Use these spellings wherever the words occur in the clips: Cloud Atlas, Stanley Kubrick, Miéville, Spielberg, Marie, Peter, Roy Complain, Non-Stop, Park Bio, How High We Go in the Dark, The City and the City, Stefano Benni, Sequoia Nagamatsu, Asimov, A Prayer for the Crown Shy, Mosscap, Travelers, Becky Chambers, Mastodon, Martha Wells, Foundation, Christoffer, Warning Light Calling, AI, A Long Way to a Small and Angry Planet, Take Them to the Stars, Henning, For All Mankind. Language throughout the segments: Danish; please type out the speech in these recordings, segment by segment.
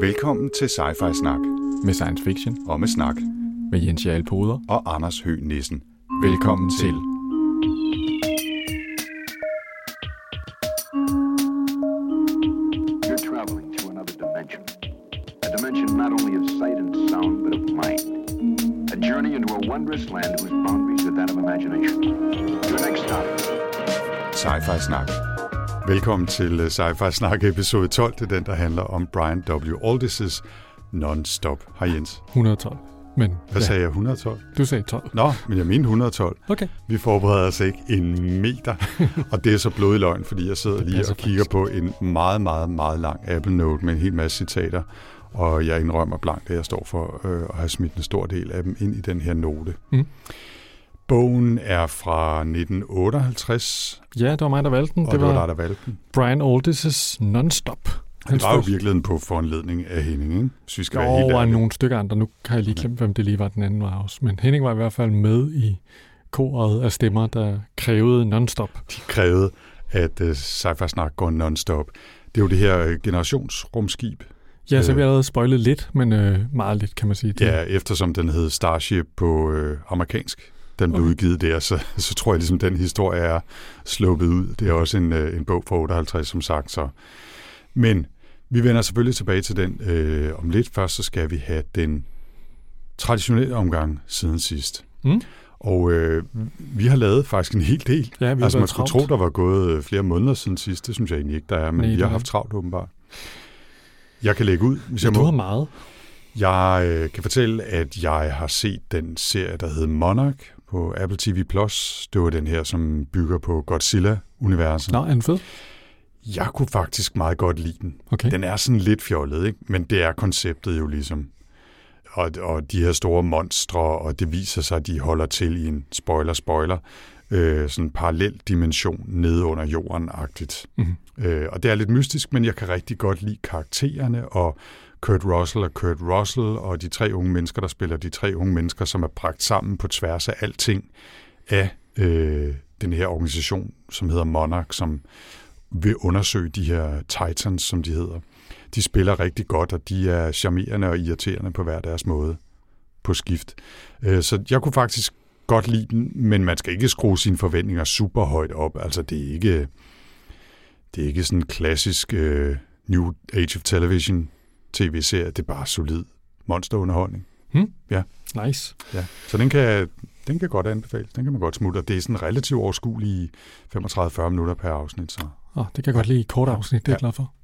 Velkommen til Sci-Fi Snak. Med science fiction. Og med snak. Med Jens Jarl Poder. Og Anders Høgh Nissen. Velkommen til. You're traveling to another dimension. A dimension not only of sight and sound, but of mind. A journey into a wondrous land whose boundaries are that of imagination. Your next stop. Sci-Fi Snak. Velkommen til Sci-Fi Snak episode 12, det er den, der handler om Brian W. Aldiss' Non-Stop. Hej Jens. 112. Men, hvad sagde jeg? 112? Du sagde 12. Nå, men jeg mente 112. Okay. Vi forbereder os ikke en meter, og det er så blodig løgn, fordi jeg sidder lige og kigger på en meget, meget, meget lang Apple Note med en hel masse citater, og jeg indrømmer blankt, at jeg står for at have smidt en stor del af dem ind i den her note. Mm. Bogen er fra 1958. Ja, det var mig, der valgte den. Det var dig, der valgte den. Brian Aldiss' Non-Stop. Det var jo virkeligheden på foranledning af Henning, ikke? Synes, der var nogle stykker andre. Nu kan jeg lige glemme, hvem det lige var, den anden var også. Men Henning var i hvert fald med i koret af stemmer, der krævede non-stop. De krævede, at Sci-Fi Snak går non-stop. Det er jo det her generationsrumskib. Ja, så vi allerede spoilet lidt, men meget lidt, kan man sige. Ja, eftersom den hed Starship på amerikansk. Den blev udgivet der, så tror jeg ligesom, den historie er sluppet ud. Det er også en bog fra 58, som sagt. Så. Men vi vender selvfølgelig tilbage til den om lidt. Først så skal vi have den traditionelle omgang siden sidst. Mm. Og vi har lavet faktisk en hel del. Ja, altså man skulle tro, der var gået flere måneder siden sidst. Det synes jeg egentlig ikke, der er. Men nej, vi har haft travlt åbenbart. Jeg kan lægge ud, hvis jeg må. Du har meget. Jeg kan fortælle, at jeg har set den serie, der hedder Monarch på Apple TV Plus. Det var den her, som bygger på Godzilla-universet. Nå, en fed. Jeg kunne faktisk meget godt lide den. Okay. Den er sådan lidt fjollet, ikke? Men det er konceptet jo ligesom. Og de her store monstre, og det viser sig, at de holder til i en spoiler, sådan en parallel dimension nede under jorden-agtigt. Mm-hmm. Og det er lidt mystisk, men jeg kan rigtig godt lide karaktererne, og Kurt Russell og de tre unge mennesker, der spiller de tre unge mennesker, som er bragt sammen på tværs af alting af den her organisation, som hedder Monarch, som vil undersøge de her Titans, som de hedder. De spiller rigtig godt, og de er charmerende og irriterende på hver deres måde på skift. Så jeg kunne faktisk godt lide den, men man skal ikke skrue sine forventninger super højt op. Altså, det er ikke sådan en klassisk New Age of Television tv-serie, det er bare solid monsterunderholdning. Hmm? Ja. Nice. Ja. Så den kan godt anbefales. Den kan man godt smutte. Og det er sådan relativt overskuelige 35-40 minutter per afsnit. Så. Oh, det kan jeg godt lide i kort afsnit, det er jeg glad for.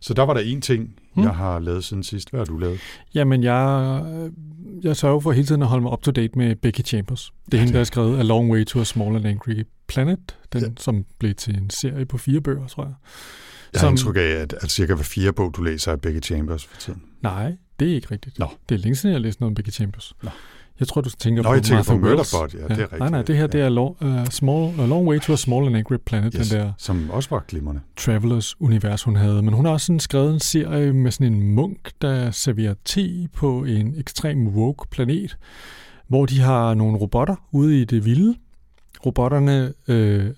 Så der var der en ting, jeg har lavet siden sidst. Hvad har du lavet? Jamen, jeg sørger for hele tiden at holde mig up-to-date med Becky Chambers. Det er hende, der har skrevet A Long Way to a Small and Angry Planet, som blev til en serie på 4 bøger, tror jeg. Jeg har indtryk af, at cirka hver 4 bog, du læser, er Becky Chambers for tiden. Nej, det er ikke rigtigt. Nå. Det er længe siden, jeg har læst noget om Becky Chambers. Nå. Jeg tror, du tænker på Martha Wells. Ja, det er rigtigt. Nej, det her det er A Long Way to a Small and Angry Planet. Yes, den der som også var glimrende. Travelers-univers, hun havde. Men hun har også sådan skrevet en serie med sådan en munk, der serverer te på en ekstrem woke planet, hvor de har nogle robotter ude i det vilde. Robotterne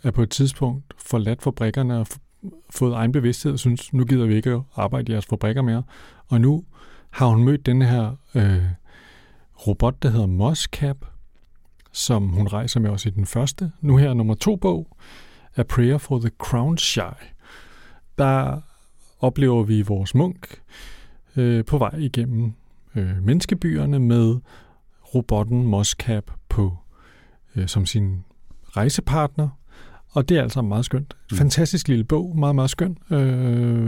er på et tidspunkt forladt fabrikkerne og fået egen bevidsthed og synes, nu gider vi ikke at arbejde i jeres fabrikker mere. Og nu har hun mødt den her robot, der hedder Mosscap, som hun rejser med også i den første. Nu her nummer 2 bog, A Prayer for the Crown Shy. Der oplever vi vores munk på vej igennem menneskebyerne med robotten Mosscap som sin rejsepartner. Og det er altså meget skønt. Fantastisk lille bog, meget, meget skøn.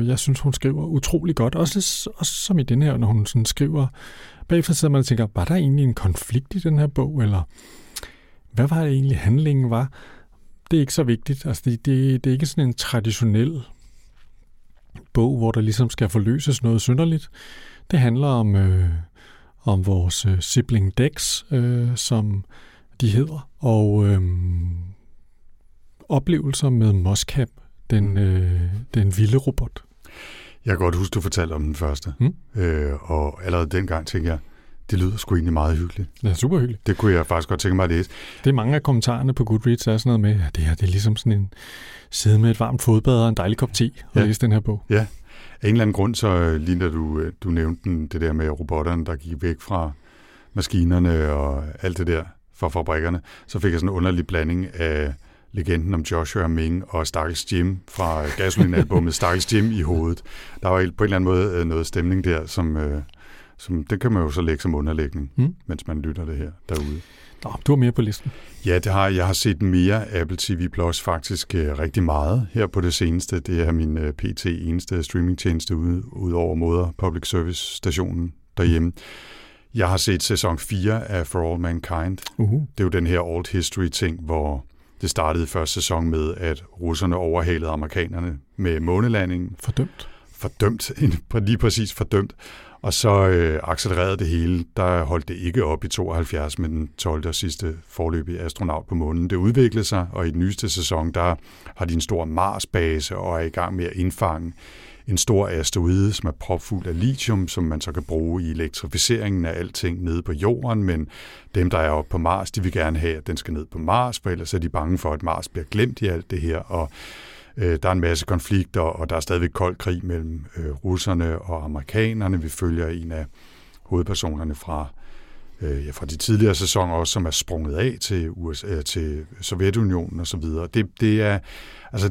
Jeg synes, hun skriver utrolig godt. Også som i den her, når hun sådan skriver. Bagefter sidder man og tænker, var der egentlig en konflikt i den her bog? Eller hvad var det egentlig, handlingen var? Det er ikke så vigtigt. Altså, det er ikke sådan en traditionel bog, hvor der ligesom skal forløses noget synderligt. Det handler om vores sibling Dex, som de hedder. Og oplevelser med Mosscap, den vilde robot. Jeg kan godt huske, du fortalte om den første. Og allerede dengang tænkte jeg, Det lyder sgu egentlig meget hyggeligt. Ja, super hyggeligt. Det kunne jeg faktisk godt tænke mig at læse. Det er mange af kommentarerne på Goodreads, der er sådan noget med, at det her det er ligesom sådan en sidde med et varmt fodbad og en dejlig kop te og læse den her bog. Ja, af en eller anden grund, så lige da du nævnte det der med robotterne, der gik væk fra maskinerne og alt det der fra fabrikkerne, så fik jeg sådan en underlig blanding af legenden om Joshua Ming og Stakkels Jim fra Gasoline-albummet Stakkels Jim i hovedet. Der var på en eller anden måde noget stemning der, som det kan man jo så lægge som underlægning, mens man lytter det her derude. Nå, du har mere på listen. Ja, det har jeg. Har set mere Apple TV Plus faktisk rigtig meget her på det seneste. Det er min pt. Eneste streamingtjeneste ud over moder Public Service-stationen derhjemme. Jeg har set sæson 4 af For All Mankind. Det er jo den her old history-ting, hvor det startede første sæson med, at russerne overhalede amerikanerne med månelandingen. Fordømt. Lige præcis fordømt. Og så accelererede det hele. Der holdt det ikke op i 72 med den 12. og sidste forløbige astronaut på månen. Det udviklede sig, og i den nyeste sæson, der har de en stor Mars-base og er i gang med at indfange en stor asteroide, som er propfuld af lithium, som man så kan bruge i elektrificeringen af alting nede på jorden, men dem, der er oppe på Mars, de vil gerne have, at den skal ned på Mars, for ellers er de bange for, at Mars bliver glemt i alt det her, og der er en masse konflikter, og der er stadigvæk kold krig mellem russerne og amerikanerne. Vi følger en af hovedpersonerne fra de tidligere sæsoner også, som er sprunget af til USA, til Sovjetunionen og så videre.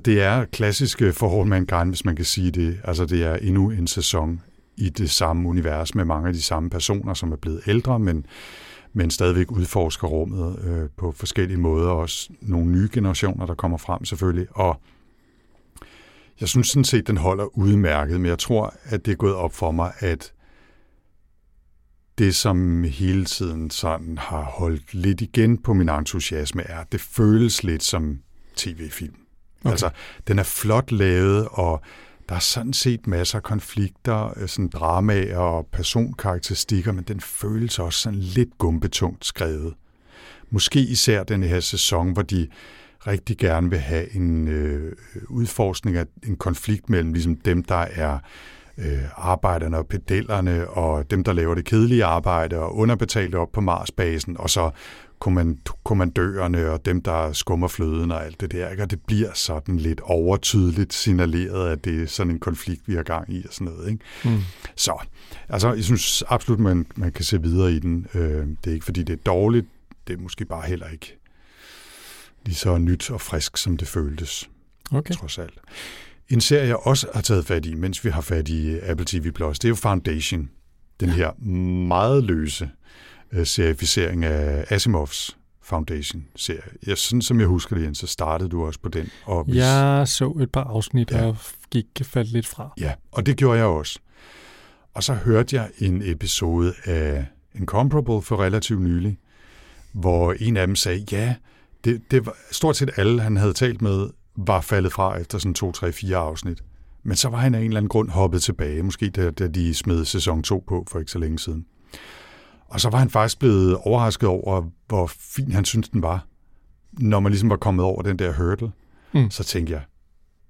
Det er klassiske forhold man kan, hvis man kan sige det. Altså det er endnu en sæson i det samme univers med mange af de samme personer, som er blevet ældre, men stadigvæk udforsker rummet på forskellige måder, også nogle nye generationer, der kommer frem selvfølgelig, og jeg synes sådan set, den holder udmærket, men jeg tror, at det er gået op for mig, at det, som hele tiden sådan har holdt lidt igen på min entusiasme, er, at det føles lidt som tv-film. Okay. Altså, den er flot lavet, og der er sådan set masser af konflikter, sådan dramaer og personkarakteristikker, men den føles også sådan lidt gumpetungt skrevet. Måske især den her sæson, hvor de rigtig gerne vil have en udforskning af en konflikt mellem ligesom dem, der er arbejderne og pedellerne, og dem, der laver det kedelige arbejde og underbetalte op på Marsbasen, og så kommandørerne og dem, der skummer fløden og alt det der. Ikke? Og det bliver sådan lidt overtydeligt signaleret, at det er sådan en konflikt, vi har gang i og sådan noget. Ikke? Mm. Så altså, jeg synes absolut, man kan se videre i den. Det er ikke, fordi det er dårligt. Det er måske bare heller ikke lige så nyt og frisk, som det føltes, trods alt. En serie, jeg også har taget fat i, mens vi har fat i Apple TV+, det er jo Foundation. Den her meget løse serificering af Asimovs Foundation-serie. Sådan som jeg husker det, Jens, så startede du også på den. Jeg så et par afsnit, og faldt lidt fra. Ja, og det gjorde jeg også. Og så hørte jeg en episode af Incomparable for relativt nylig, hvor en af dem sagde, det var stort set alle, han havde talt med, var faldet fra efter sådan 2, 3, 4 afsnit. Men så var han af en eller anden grund hoppet tilbage, måske da de smed sæson 2 på for ikke så længe siden. Og så var han faktisk blevet overrasket over, hvor fin han syntes, den var. Når man ligesom var kommet over den der hurdle, så tænkte jeg,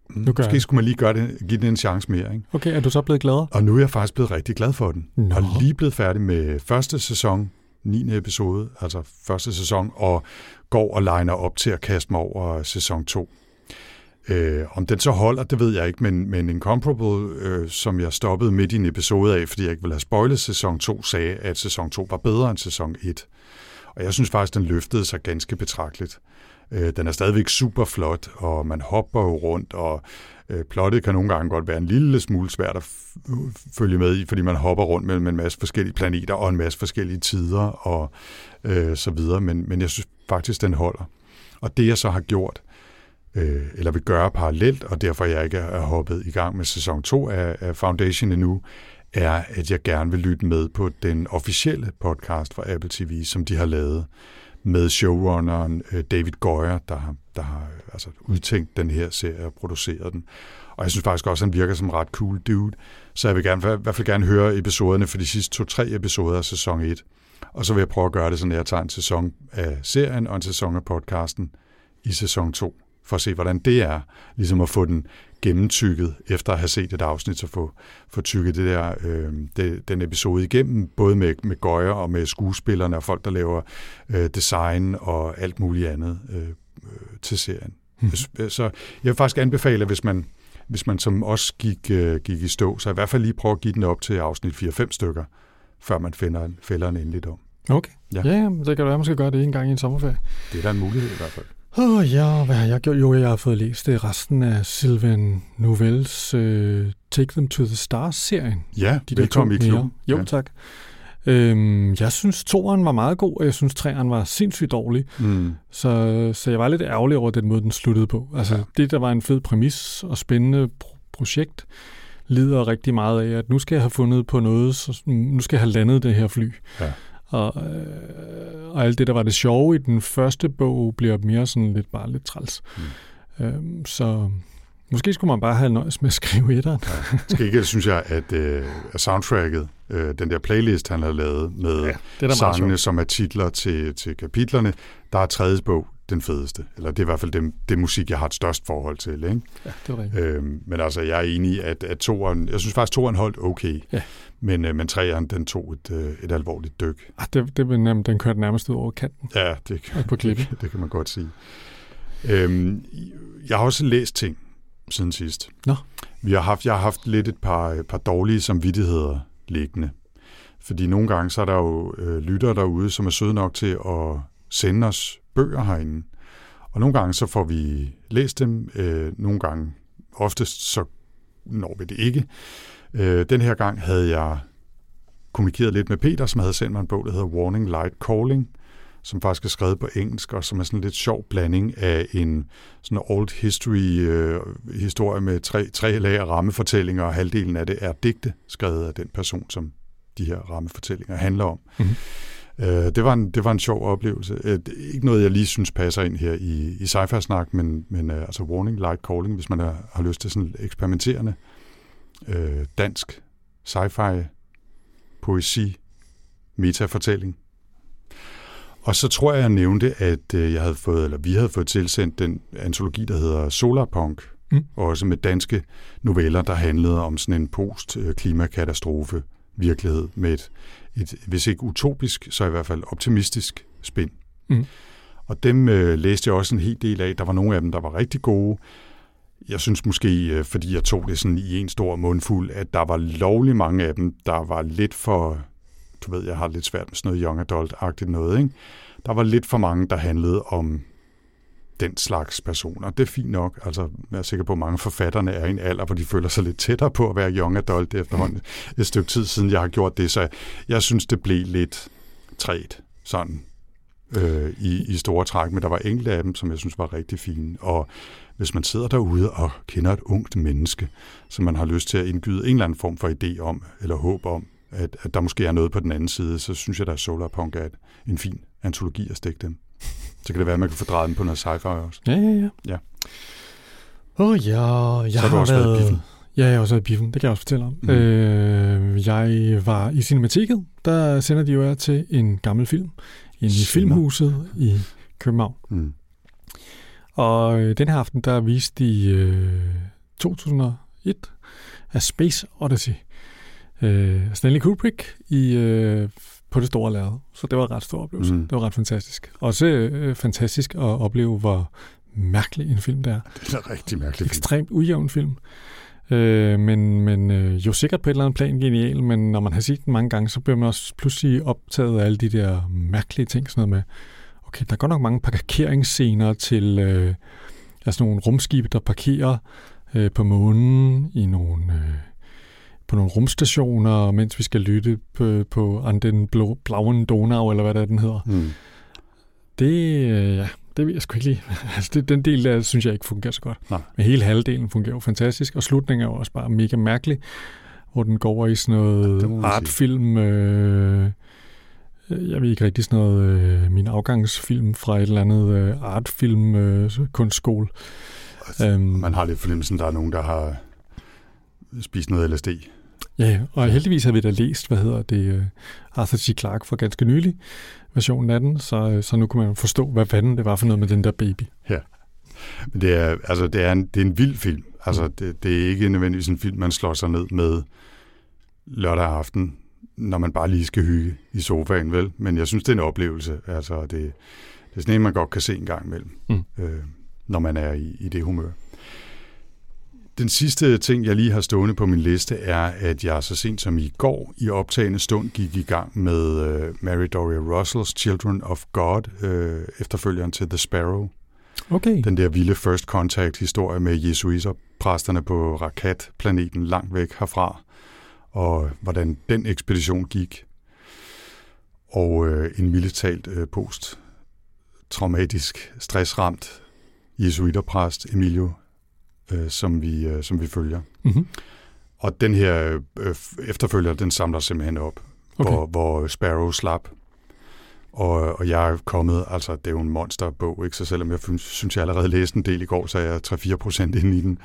måske skulle man lige give den en chance mere. Ikke? Okay, er du så blevet gladere? Og nu er jeg faktisk blevet rigtig glad for den. Nå. Og lige blevet færdig med første sæson, 9. episode, altså første sæson, og går og liner op til at kaste mig over sæson 2. Om den så holder, det ved jeg ikke, men Incomparable, som jeg stoppede midt i en episode af, fordi jeg ikke ville have spoilet sæson 2, sagde, at sæson 2 var bedre end sæson 1. Og jeg synes faktisk, den løftede sig ganske betragteligt. Den er stadigvæk super flot, og man hopper jo rundt, og plottet kan nogle gange godt være en lille smule svært at følge med i, fordi man hopper rundt mellem en masse forskellige planeter og en masse forskellige tider og så videre, men jeg synes faktisk, den holder. Og det, jeg så har gjort, eller vil gøre parallelt, og derfor jeg ikke er hoppet i gang med sæson 2 af Foundation endnu, er, at jeg gerne vil lytte med på den officielle podcast fra Apple TV, som de har lavet med showrunneren David Goyer, der har altså udtænkt den her serie og produceret den. Og jeg synes faktisk også, at han virker som ret cool dude, så jeg vil gerne, i hvert fald gerne høre episoderne for de sidste 2-3 episoder af sæson 1. Og så vil jeg prøve at gøre det sådan, at jeg tager en sæson af serien og en sæson af podcasten i sæson 2, for at se, hvordan det er, ligesom at få den gennemtykket, efter at have set et afsnit, og få tykket det der, den episode igennem, både med Goyer og med skuespillerne og folk, der laver design og alt muligt andet til serien. Så jeg vil faktisk anbefale, hvis man som os gik i stå, så i hvert fald lige prøve at give den op til afsnit 4-5 stykker, før man finder fælderen endeligt om. Okay, ja det kan du være, man skal gøre det en gang i en sommerferie. Det er da en mulighed i hvert fald. Hvad har jeg gjort? Jo, jeg har fået læst resten af Sylvain Novels Take Them to the Stars-serien. Ja, det kom i klub. Jo, ja. Tak. Jeg synes, 2'eren var meget god, og jeg synes, 3'eren var sindssygt dårlig. Mm. Så jeg var lidt ærgerlig over den måde, den sluttede på. Altså, det, der var en fed præmis og spændende projekt, lider rigtig meget af, at nu skal jeg have fundet på noget, så nu skal jeg have landet det her fly. Ja. Og alt det, der var det sjove i den første bog, bliver mere sådan lidt træls. Mm. Så måske skulle man bare have nøjes med at skrive etteren. Ja. Skal ikke, synes jeg, at soundtracket, den der playlist, han har lavet med sangene, som er titler til kapitlerne, der er tredje bog den fedeste. Eller det er i hvert fald det musik, jeg har et størst forhold til. Ikke? Ja, det var rigtigt. Men altså, jeg er enig i, at toeren, jeg synes faktisk, toeren holdt okay. Ja. Men træeren, den tog et alvorligt dyk. Den kørte nærmest ud over kanten. Ja, det kan man godt sige. Jeg har også læst ting siden sidst. Nå. Jeg har haft lidt et par dårlige samvittigheder liggende. Fordi nogle gange, så er der jo lyttere derude, som er søde nok til at sende os bøger herinde. Og nogle gange, så får vi læst dem. Nogle gange, oftest, så når vi det ikke. Den her gang havde jeg kommunikeret lidt med Peter, som havde sendt mig en bog, der hedder Warning Light Calling, som faktisk er skrevet på engelsk, og som er sådan en lidt sjov blanding af en sådan old history-historie med tre lag af rammefortællinger, og halvdelen af det er digte, skrevet af den person, som de her rammefortællinger handler om. Mm-hmm. Det var en sjov oplevelse. Ikke noget, jeg lige synes passer ind her i Sci-Fi Snak, men altså Warning Light Calling, hvis man har lyst til sådan eksperimenterende dansk sci-fi poesi metafortælling. Og så tror jeg nævnte, at vi havde fået tilsendt den antologi, der hedder Solarpunk, også med danske noveller, der handlede om sådan en post-klimakatastrofe virkelighed med et hvis ikke utopisk, så i hvert fald optimistisk spin. Mm. Og dem læste jeg også en hel del af. Der var nogle af dem, der var rigtig gode. Jeg synes måske, fordi jeg tog det sådan i en stor mundfuld, at der var lovlig mange af dem, der var lidt for, du ved, jeg har lidt svært med sådan noget young adult-agtigt noget, ikke? Der var lidt for mange, der handlede om den slags personer. Det er fint nok. Altså, jeg er sikker på, at mange forfatterne er i en alder, hvor de føler sig lidt tættere på at være young adult efterhånden. Et stykke tid siden, jeg har gjort det, så jeg synes, det blev lidt træt sådan i store træk, men der var enkelte af dem, som jeg synes var rigtig fine. Og hvis man sidder derude og kender et ungt menneske, som man har lyst til at indgyde en eller anden form for idé om, eller håb om, at der måske er noget på den anden side, så synes jeg, der er Solarpunk er en fin antologi at stikke dem. Så kan det være, at man kan få drejet dem på noget sci-fi også. Ja. Jeg har også været i biffen. Ja, jeg har også været i biffen. Det kan jeg også fortælle om. Mm. Jeg var i Cinemateket. Der sender de jo jer til en gammel film. I Filmhuset i København. Mm. Og den her aften, der viste de 2001 af Space Odyssey. Stanley Kubrick på det store lærred. Så det var en ret stor oplevelse. Mm. Det var ret fantastisk. Også fantastisk at opleve, hvor mærkelig en film det er. Det er rigtig mærkelig. Ekstremt ujævn film. Men jo sikkert på et eller andet plan genial, men når man har set den mange gange, så bliver man også pludselig optaget af alle de der mærkelige ting, sådan noget med, okay, der er godt nok mange parkeringsscener til altså nogle rumskibe, der parkerer på månen i nogle rumstationer, mens vi skal lytte på den blauen Donau, eller hvad den hedder. Mm. Det ved jeg sgu ikke lige. Altså, den del der, synes jeg ikke fungerer så godt. Nej. Men hele halvdelen fungerer jo fantastisk, og slutningen er jo også bare mega mærkelig, hvor den går over i sådan noget artfilm. Jeg ved ikke rigtig sådan noget. Min afgangsfilm fra et eller andet artfilm kunstskole. Altså, man har lidt fornemmelsen, der er nogen, der har spist noget LSD. Ja, og heldigvis har vi da læst, Arthur C. Clarke for ganske nylig versionen af den, så nu kunne man forstå, hvad fanden det var for noget med den der baby. Ja, men det er en vild film. Altså, det er ikke nødvendigvis en film, man slår sig ned med lørdag aften, når man bare lige skal hygge i sofaen, vel? Men jeg synes, det er en oplevelse. Altså, det er sådan en, man godt kan se en gang imellem, når man er i det humør. Den sidste ting, jeg lige har stående på min liste, er, at jeg så sent som i går i optagende stund gik i gang med Mary Doria Russells Children of God, efterfølgeren til The Sparrow. Okay. Den der vilde first contact-historie med jesuiterpræsterne på Rakat-planeten langt væk herfra, og hvordan den ekspedition gik. Og en militært post-traumatisk, stressramt jesuiterpræst Emilio, som vi følger. Mm-hmm. Og den her efterfølger, den samler simpelthen op, okay, hvor Sparrow slap. Og jeg er kommet, altså det er jo en monsterbog, ikke? Så selvom jeg synes, jeg allerede læste en del i går, så er jeg 3-4% inde i den.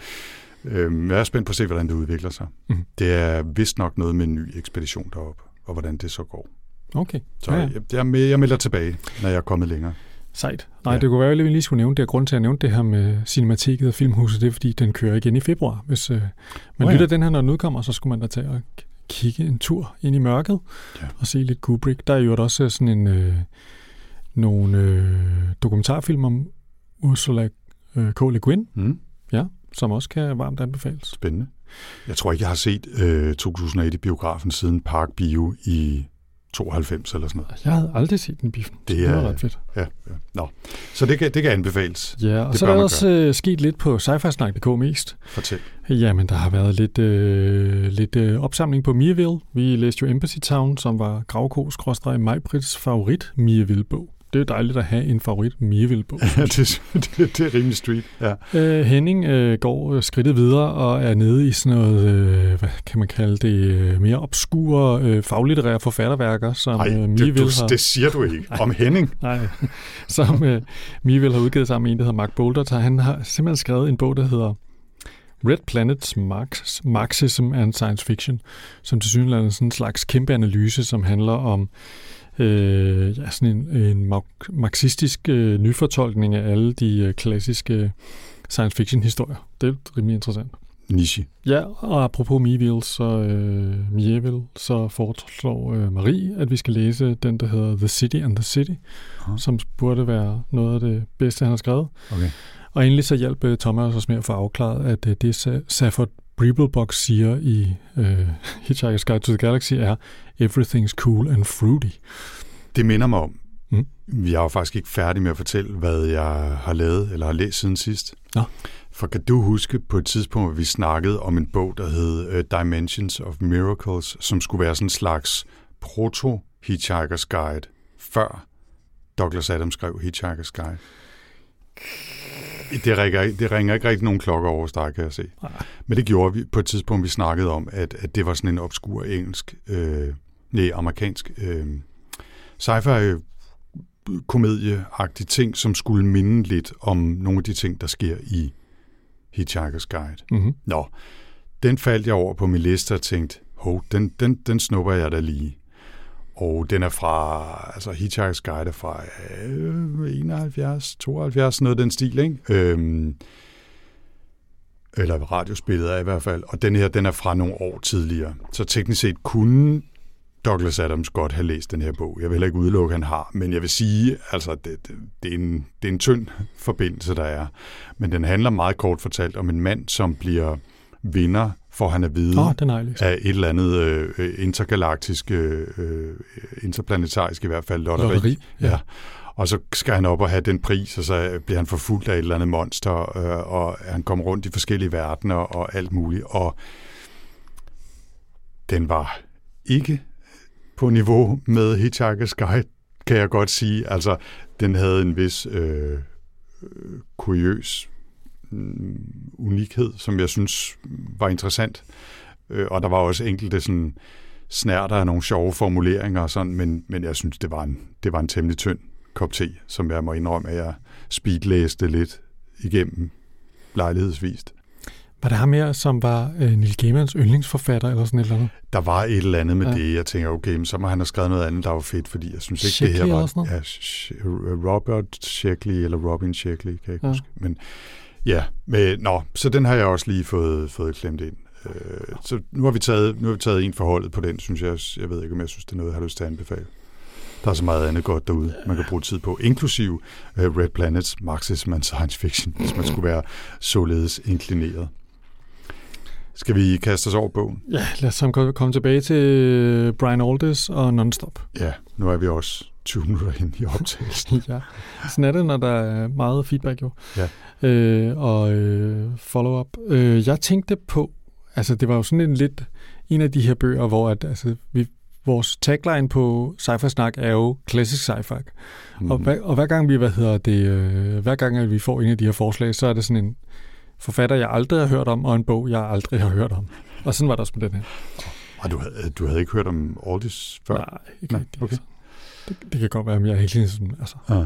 Jeg er spændt på at se, hvordan det udvikler sig. Mm-hmm. Det er vist nok noget med en ny ekspedition deroppe, og hvordan det så går. Okay. Så ja. Jeg melder tilbage, når jeg er kommet længere. Sejt. Nej, ja. Det kunne være, at vi lige skulle nævne det, og grunden til, at jeg nævnte det her med Cinemateket og Filmhuset, det er, fordi den kører igen i februar. Hvis man lytter den her, når den udkommer, så skulle man da tage og kigge en tur ind i mørket og se lidt Kubrick. Der er jo også sådan en nogle dokumentarfilm om Ursula K. Le Guin, som også kan varmt anbefales. Spændende. Jeg tror ikke, jeg har set 2001 i biografen siden Park Bio i 92 eller sådan noget. Jeg havde aldrig set den biffen. Det var ret fedt. Ja. Nå. Så det kan anbefales. Ja, og så er der også sket lidt på Sci-Fi Snak.dk mest. Fortæl. Jamen, der har været lidt opsamling på Miéville. Vi læste jo Embassy Town, som var Gravko/Majbrits favorit Miéville-bog. Det er jo dejligt at have en favorit Miéville-bog. Ja, det er rimelig street. Ja. Henning går skridtet videre og er nede i sådan noget, hvad kan man kalde det, mere obskure faglitterære forfatterværker, som Miéville har... det siger du ikke om Henning. Nej, som Miéville har udgivet sammen med en, der hedder Mark Boldert. Han har simpelthen skrevet en bog, der hedder Red Planets Marxism and Science Fiction, som tilsyneladende er sådan en slags kæmpe analyse, som handler om sådan en marxistisk nyfortolkning af alle de klassiske science fiction historier. Det er rimelig interessant. Niche. Ja, og apropos Miéville, så foreslår Marie, at vi skal læse den, der hedder The City and the City, som burde være noget af det bedste, han har skrevet. Okay. Og endelig så hjalp Thomas os med at få afklaret, at det Safford Breeblebox siger i Hitchhiker's Guide to the Galaxy er Everything's cool and fruity. Det minder mig om. Jeg er jo faktisk ikke færdig med at fortælle, hvad jeg har lavet eller har læst siden sidst. Ja. For kan du huske på et tidspunkt, hvor vi snakkede om en bog, der hed Dimensions of Miracles, som skulle være sådan en slags proto-Hitchhiker's Guide, før Douglas Adams skrev Hitchhiker's Guide? Det ringer ikke rigtig nogen klokker over start, kan jeg se. Nej. Men det gjorde vi på et tidspunkt, vi snakkede om, at det var sådan en obskur amerikansk sci-fi komedieagtig ting, som skulle minde lidt om nogle af de ting, der sker i Hitchhiker's Guide. Mm-hmm. Nå, den faldt jeg over på min liste og tænkte, den snupper jeg da lige. Og den er fra, altså Hitchhiker's Guide er fra 71, 72, noget den stil, ikke? Eller radiospillet er i hvert fald. Og den her, den er fra nogle år tidligere. Så teknisk set kunne Douglas Adams godt have læst den her bog. Jeg vil heller ikke udelukke, han har, men jeg vil sige, altså det er en tynd forbindelse, der er. Men den handler meget kort fortalt om en mand, som bliver vinder, for han er vide af et eller andet intergalaktisk, interplanetarisk i hvert fald, lotteri. Ja. Og så skal han op og have den pris, og så bliver han forfulgt af et eller andet monster, og han kommer rundt i forskellige verdener og alt muligt. Og den var ikke på niveau med Hitchhiker's Guide, kan jeg godt sige. Altså, den havde en vis kuriøs unikhed, som jeg synes var interessant. Og der var også enkelte sådan snærter af nogle sjove formuleringer og sådan, men jeg synes, det var en temmelig tynd kop te, som jeg må indrømme, at jeg speedlæste lidt igennem lejlighedsvist. Var det ham her, som var Neil Gaimans yndlingsforfatter eller sådan et eller andet? Der var et eller andet med det. Jeg tænker, okay, men så må han have skrevet noget andet, der var fedt, fordi jeg synes ikke, Sheckley det her var... Robert Sheckley, eller Robin Sheckley, kan jeg ikke huske. Men Ja, men nå, så den har jeg også lige fået klemt ind. Så nu har vi taget en forholdet på den, synes jeg. Jeg ved ikke, om jeg synes, det er noget, jeg har lyst til at anbefale. Der er så meget andet godt derude, man kan bruge tid på, inklusive Red Planets, Marxism and Science Fiction, hvis man skulle være således inklineret. Skal vi kaste os over bogen? Ja, lad os komme tilbage til Brian Aldiss og Non-Stop. Ja, nu er vi også 20 minutter inde i optagelsen. Ja, sådan er det, når der er meget feedback jo. Ja. Og follow-up. Jeg tænkte på, altså det var jo sådan lidt en af de her bøger, hvor at, altså, vores tagline på Sci-Fi Snak er jo klassisk sci-fi. Mm. Og hver gang vi, hver gang at vi får en af de her forslag, så er det sådan en forfatter, jeg aldrig har hørt om, og en bog, jeg aldrig har hørt om. Og sådan var det også med den her. Og du havde ikke hørt om Aldiss før? Nej, ikke rigtigt. Okay. Det kan godt være, at jeg er helt enig sådan, altså. Ja.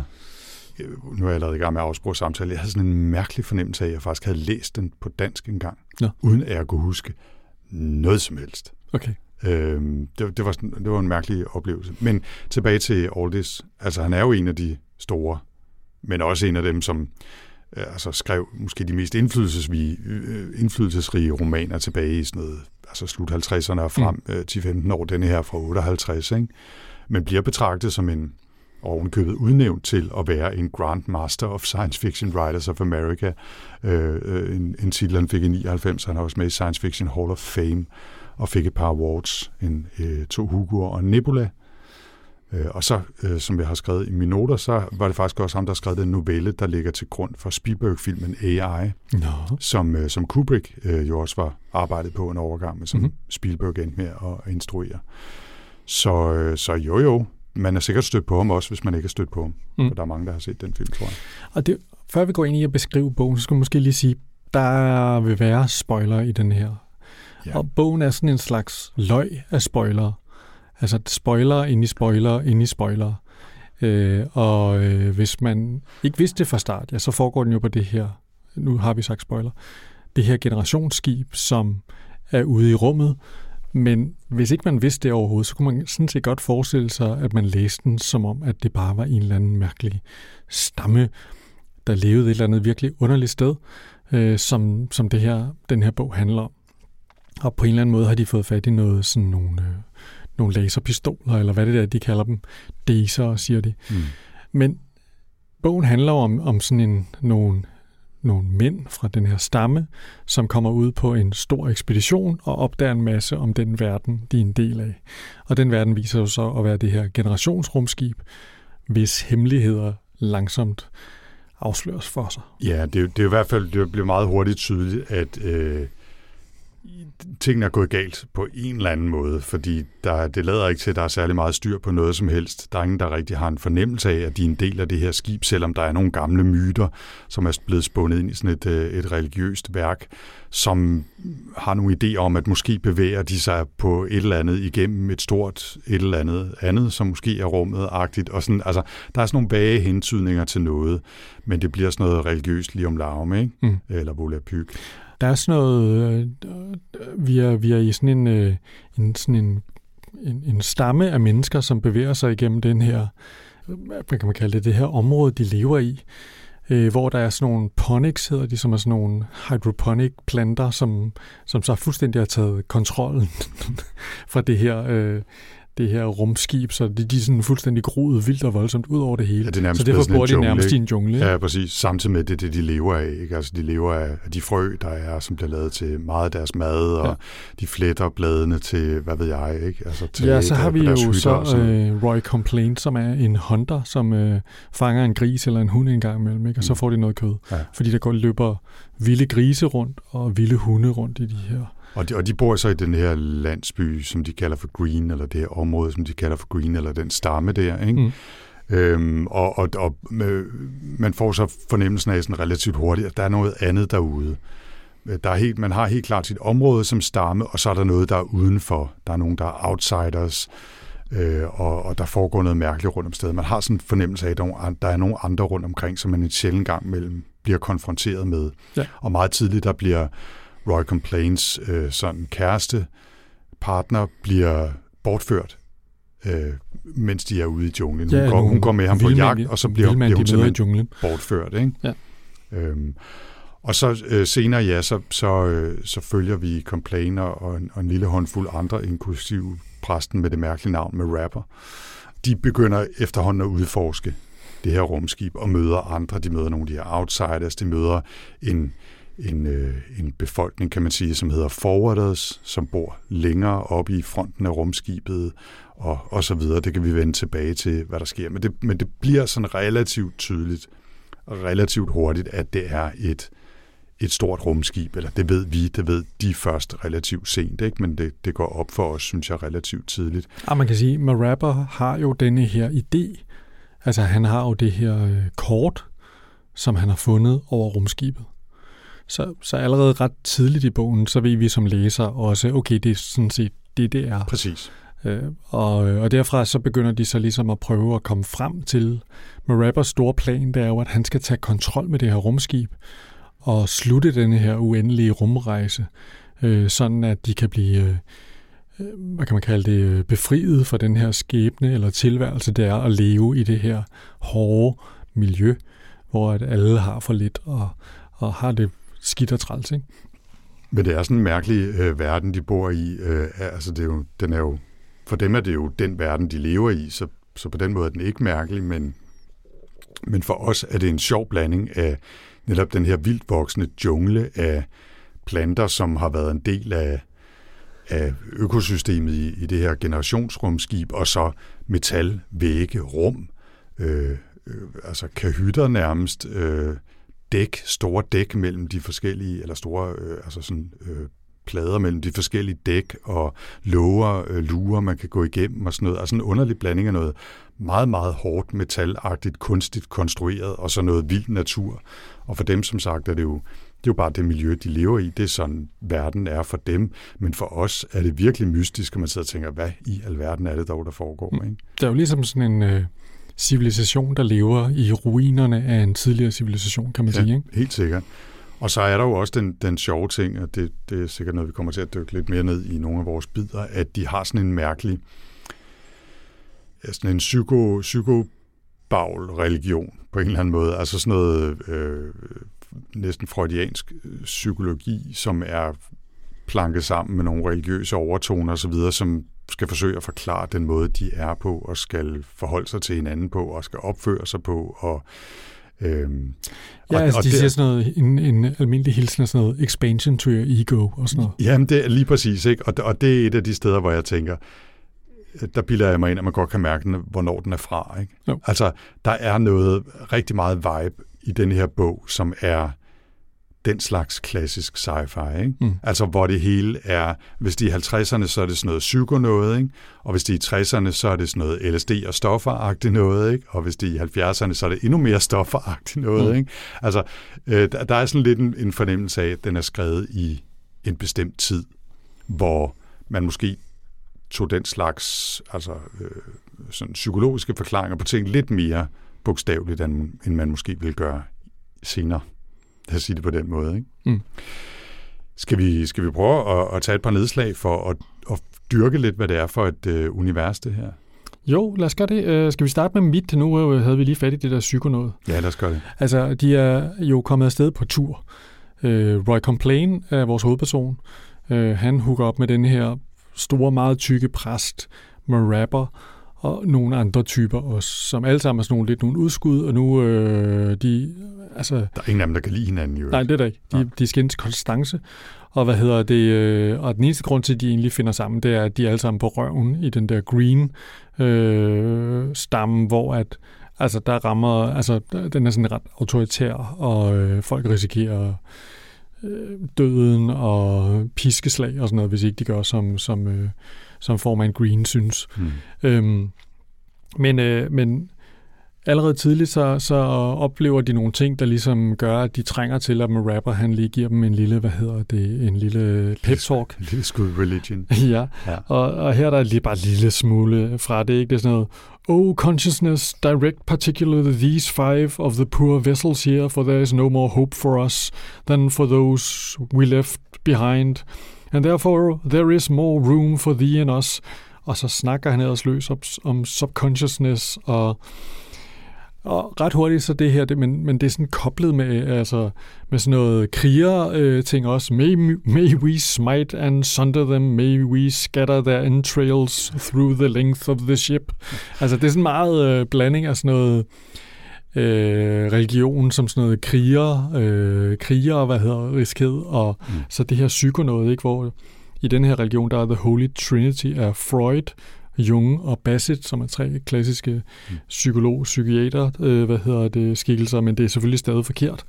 Nu er jeg allerede i gang med at afspore samtale. Jeg havde sådan en mærkelig fornemmelse af, at jeg faktisk havde læst den på dansk engang, uden at jeg kunne huske noget som helst. Okay. Det var en mærkelig oplevelse. Men tilbage til Aldiss. Altså, han er jo en af de store, men også en af dem, som altså, skrev måske de mest indflydelsesrige romaner tilbage i sådan noget, altså slut 50'erne og frem, 10-15 år, denne her fra 58, ikke? Men bliver betragtet som en ovenkøbet udnævnt til at være en Grand Master of Science Fiction Writers of America. En titel, han fik i 99, han er også med i Science Fiction Hall of Fame, og fik et par awards, 2 Hugoer og Nebula. Og så, som jeg har skrevet i mine noter, så var det faktisk også ham, der skrev den novelle, der ligger til grund for Spielberg-filmen AI, som Kubrick jo også var arbejdet på en overgang, men som Spielberg endte med at instruere. Så jo, man er sikkert stødt på ham også, hvis man ikke er stødt på ham. For der er mange, der har set den film, tror jeg. Og det, før vi går ind i at beskrive bogen, så skal man måske lige sige, der vil være spoiler i den her. Ja. Og bogen er sådan en slags løg af spoilere. Altså spoiler ind i spoiler ind i spoiler. Og hvis man ikke vidste det fra start, ja, så foregår den jo på det her, nu har vi sagt spoiler, det her generationsskib, som er ude i rummet. Men hvis ikke man vidste det overhovedet, så kunne man sådan set godt forestille sig, at man læste den som om, at det bare var en eller anden mærkelig stamme, der levede et eller andet virkelig underligt sted, som det her, den her bog handler om. Og på en eller anden måde har de fået fat i noget, sådan nogle laserpistoler, eller hvad det er, de kalder dem, deser, siger de. Mm. Men bogen handler om sådan nogle mænd fra den her stamme, som kommer ud på en stor ekspedition og opdager en masse om den verden, de er en del af. Og den verden viser jo så at være det her generationsrumskib, hvis hemmeligheder langsomt afsløres for sig. Ja, det er i hvert fald, det bliver meget hurtigt tydeligt, at tingene er gået galt på en eller anden måde, fordi det lader ikke til, at der er særlig meget styr på noget som helst. Der er ingen, der rigtig har en fornemmelse af, at de er en del af det her skib, selvom der er nogle gamle myter, som er blevet spundet ind i sådan et religiøst værk, som har nogle idéer om, at måske bevæger de sig på et eller andet igennem et stort et eller andet, som måske er rummet-agtigt. Og sådan, altså, der er sådan nogle vage hentydninger til noget, men det bliver sådan noget religiøst lige om larm, ikke? Mm. Eller volapyk. Der er sådan noget, vi er i sådan en stamme af mennesker, som bevæger sig igennem den her, hvad kan man kalde det, det her område, de lever i, hvor der er sådan nogle ponics, hedder de, som er sådan nogle hydroponic planter, som så fuldstændig har taget kontrollen fra det her rumskib, så de er sådan fuldstændig groet vildt og voldsomt ud over det hele. Ja, det så derfor bor de nærmest i en jungle. Ja, præcis. Samtidig med det, de lever af. Ikke? Altså, de lever af de frø, der er, som bliver lavet til meget af deres mad, og de fletter bladene til, hvad ved jeg, ikke? Altså, til så har vi jo så Roy Complain, som er en hunter, som fanger en gris eller en hund en gang imellem, ikke? Og så får de noget kød. Ja. Fordi der går løber vilde grise rundt og vilde hunde rundt i de her. Og de bor så i den her landsby, som de kalder for Green, eller det her område, som de kalder for Green, eller den stamme der, ikke? Mm. Og man får så fornemmelsen af sådan relativt hurtigt, at der er noget andet derude. Man har helt klart sit område som stamme, og så er der noget, der er udenfor. Der er nogen, der er outsiders, og der foregår noget mærkeligt rundt om stedet. Man har sådan en fornemmelse af, at der er nogle andre rundt omkring, som man en sjældent gang mellem bliver konfronteret med. Ja. Og meget tidligt, der bliver Roy Complains sådan kæreste, partner, bliver bortført, mens de er ude i junglen. Ja, hun går med ham på jagt, og så bliver hun simpelthen bortført. Ikke? Ja. Og så senere, ja, så følger vi Complainer og en lille håndfuld andre, inklusive præsten med det mærkelige navn med rapper. De begynder efterhånden at udforske det her rumskib og møder andre. De møder nogle af de her outsiders. De møder en befolkning, kan man sige, som hedder forwarders, som bor længere oppe i fronten af rumskibet og så videre. Det kan vi vende tilbage til, hvad der sker. Men det bliver sådan relativt tydeligt og relativt hurtigt, at det er et stort rumskib, eller det ved vi, det ved de først relativt sent, ikke? Men det går op for os, synes jeg, relativt tidligt. Og man kan sige, Marapper har jo denne her idé, altså han har jo det her kort, som han har fundet over rumskibet. Så allerede ret tidligt i bogen, så ved vi som læser også, okay, det er sådan set det er. Præcis. Og derfra så begynder de så ligesom at prøve at komme frem til Marappers store plan, det er jo, at han skal tage kontrol med det her rumskib og slutte denne her uendelige rumrejse, sådan at de kan blive, hvad kan man kalde det, befriet fra den her skæbne eller tilværelse, det er at leve i det her hårde miljø, hvor at alle har for lidt og har det skidt og træls, ikke? Men det er sådan en mærkelig verden, de bor i. Altså det er jo, den er jo, for dem er det jo den verden, de lever i, så på den måde er den ikke mærkelig, men for os er det en sjov blanding af netop den her vildt voksende jungle af planter, som har været en del af økosystemet i det her generationsrumskib, og så metal, vægge, rum, altså kahytter nærmest, dæk, store dæk mellem de forskellige, eller store altså sådan, plader mellem de forskellige dæk, og låger, luger, man kan gå igennem og sådan noget. Altså en underlig blanding af noget meget, meget hårdt, metalagtigt, kunstigt konstrueret, og så noget vild natur. Og for dem, som sagt, er det jo bare det miljø, de lever i. Det er sådan, verden er for dem. Men for os er det virkelig mystisk, og man sidder og tænker, hvad i alverden er det dog, der foregår? Ikke? Der er jo ligesom sådan en civilisation, der lever i ruinerne af en tidligere civilisation, kan man sige. Ikke? Helt sikkert. Og så er der jo også den sjove ting, og det er sikkert noget, vi kommer til at dykke lidt mere ned i nogle af vores bidder, at de har sådan en mærkelig, sådan en psykobagl-religion på en eller anden måde. Altså sådan noget næsten freudiansk psykologi, som er planket sammen med nogle religiøse overtoner osv., som skal forsøge at forklare den måde, de er på, og skal forholde sig til hinanden på, og skal opføre sig på, og ja, altså og de siger sådan noget, en almindelig hilsen og sådan noget, expansion to your ego og sådan noget. Jamen, det er lige præcis, ikke? Og det er et af de steder, hvor jeg tænker, der bilder jeg mig ind, at man godt kan mærke, hvornår den er fra, ikke? No. Altså, der er noget rigtig meget vibe i den her bog, som er den slags klassisk sci-fi, ikke? Mm. Altså, hvor det hele er, hvis det er i 50'erne, så er det sådan noget psyko-noget, ikke? Og hvis det er i 60'erne, så er det sådan noget LSD og stoffer-agtigt noget, ikke? Og hvis det er i 70'erne, så er det endnu mere stoffer-agtigt noget, ikke? Altså, der er sådan lidt en fornemmelse af, at den er skrevet i en bestemt tid, hvor man måske tog den slags altså, sådan psykologiske forklaringer på ting lidt mere bogstaveligt, end man måske ville gøre senere. Lad os sige det på den måde, ikke? Mm. Skal vi prøve at tage et par nedslag for at dyrke lidt, hvad det er for et univers, det her? Jo, lad os gøre det. Skal vi starte med mit? Nu havde vi lige fat i det der psykonode. Ja, lad os gøre det. Altså, de er jo kommet afsted på tur. Roy Complain er vores hovedperson. Han hooker op med den her store, meget tykke præst med rapper, og nogle andre typer også, som alle sammen er sådan nogle, lidt nogle udskud, og nu de... Altså, der er ingen af dem, der kan lide hinanden, jo. Nej, det er der ikke. De skal ind til Konstance, og hvad hedder det... og den eneste grund til, at de egentlig finder sammen, det er, at de er alle sammen på røven i den der green-stamme, hvor at... Altså, der rammer... Altså, den er sådan ret autoritær, og folk risikerer døden og piskeslag og sådan noget, hvis ikke de gør, som formand Green synes. Mm. Men allerede tidligt, så oplever de nogle ting, der ligesom gør, at de trænger til, at med rapper, han lige giver dem en lille, pep-talk. Lille skud religion. ja. Og her er der lige bare en lille smule fra det, ikke? Det er sådan noget, oh, consciousness, direct particularly these five of the poor vessels here, for there is no more hope for us than for those we left behind. And therefore, there is more room for thee and us. Og så snakker han ellers løs om subconsciousness og Og ret hurtigt så det her, det, men det er sådan koblet med, altså, med sådan noget kriger-ting også. May we smite and sunder them, may we scatter their entrails through the length of the ship. Altså det er sådan meget blanding af sådan noget religion som sådan noget kriger, hvad hedder riskhed, og så det her psykonode, ikke, hvor i den her religion, der er The Holy Trinity af Freud, Jung og Bassett, som er tre klassiske psykiater, skikkelser, men det er selvfølgelig stadig forkert.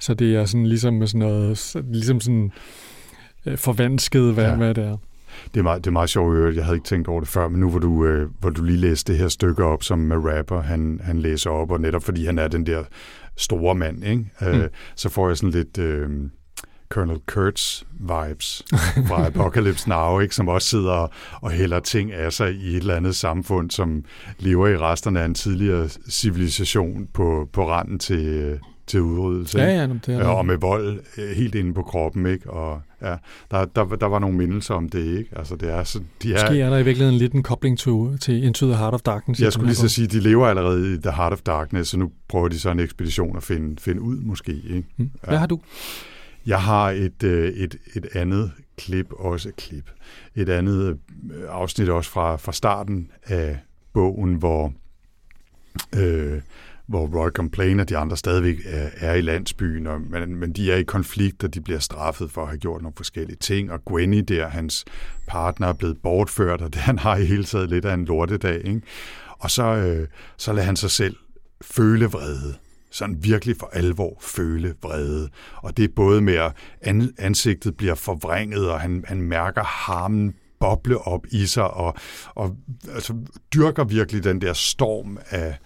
Så det er sådan ligesom med sådan noget, ligesom sådan forvansket, hvad det er. Det er meget sjovt. Jeg havde ikke tænkt over det før, men nu hvor du lige læste det her stykke op, som rapper, han læser op, og netop fordi han er den der store mand, ikke? Så får jeg sådan lidt... Colonel Kurtz vibes fra Apocalypse Now, ikke, som også sidder og hælder ting af sig i et eller andet samfund, som lever i resterne af en tidligere civilisation på randen til udryddelse. Ja, det er og med vold helt inde på kroppen, ikke? Og ja, der var nogle mindelser om det, ikke? Altså, det er så, måske er der i virkeligheden lidt en kobling til Into the Heart of Darkness. Jeg skulle lige så sige, de lever allerede i The Heart of Darkness, så nu prøver de så en ekspedition at finde ud, måske, ikke? Ja. Hvad har du? Jeg har et andet klip, et andet afsnit også fra starten af bogen, hvor Roy Complain og de andre stadigvæk er i landsbyen, men de er i konflikt, og de bliver straffet for at have gjort nogle forskellige ting, og Gwenny der, hans partner, er blevet bortført, og han har i hele taget lidt af en lortedag, ikke? Og så lader han sig selv føle vrede. Sådan virkelig for alvor føle vrede. Og det er både med, at ansigtet bliver forvrænget, og han mærker harmen boble op i sig, og altså, dyrker virkelig den der storm af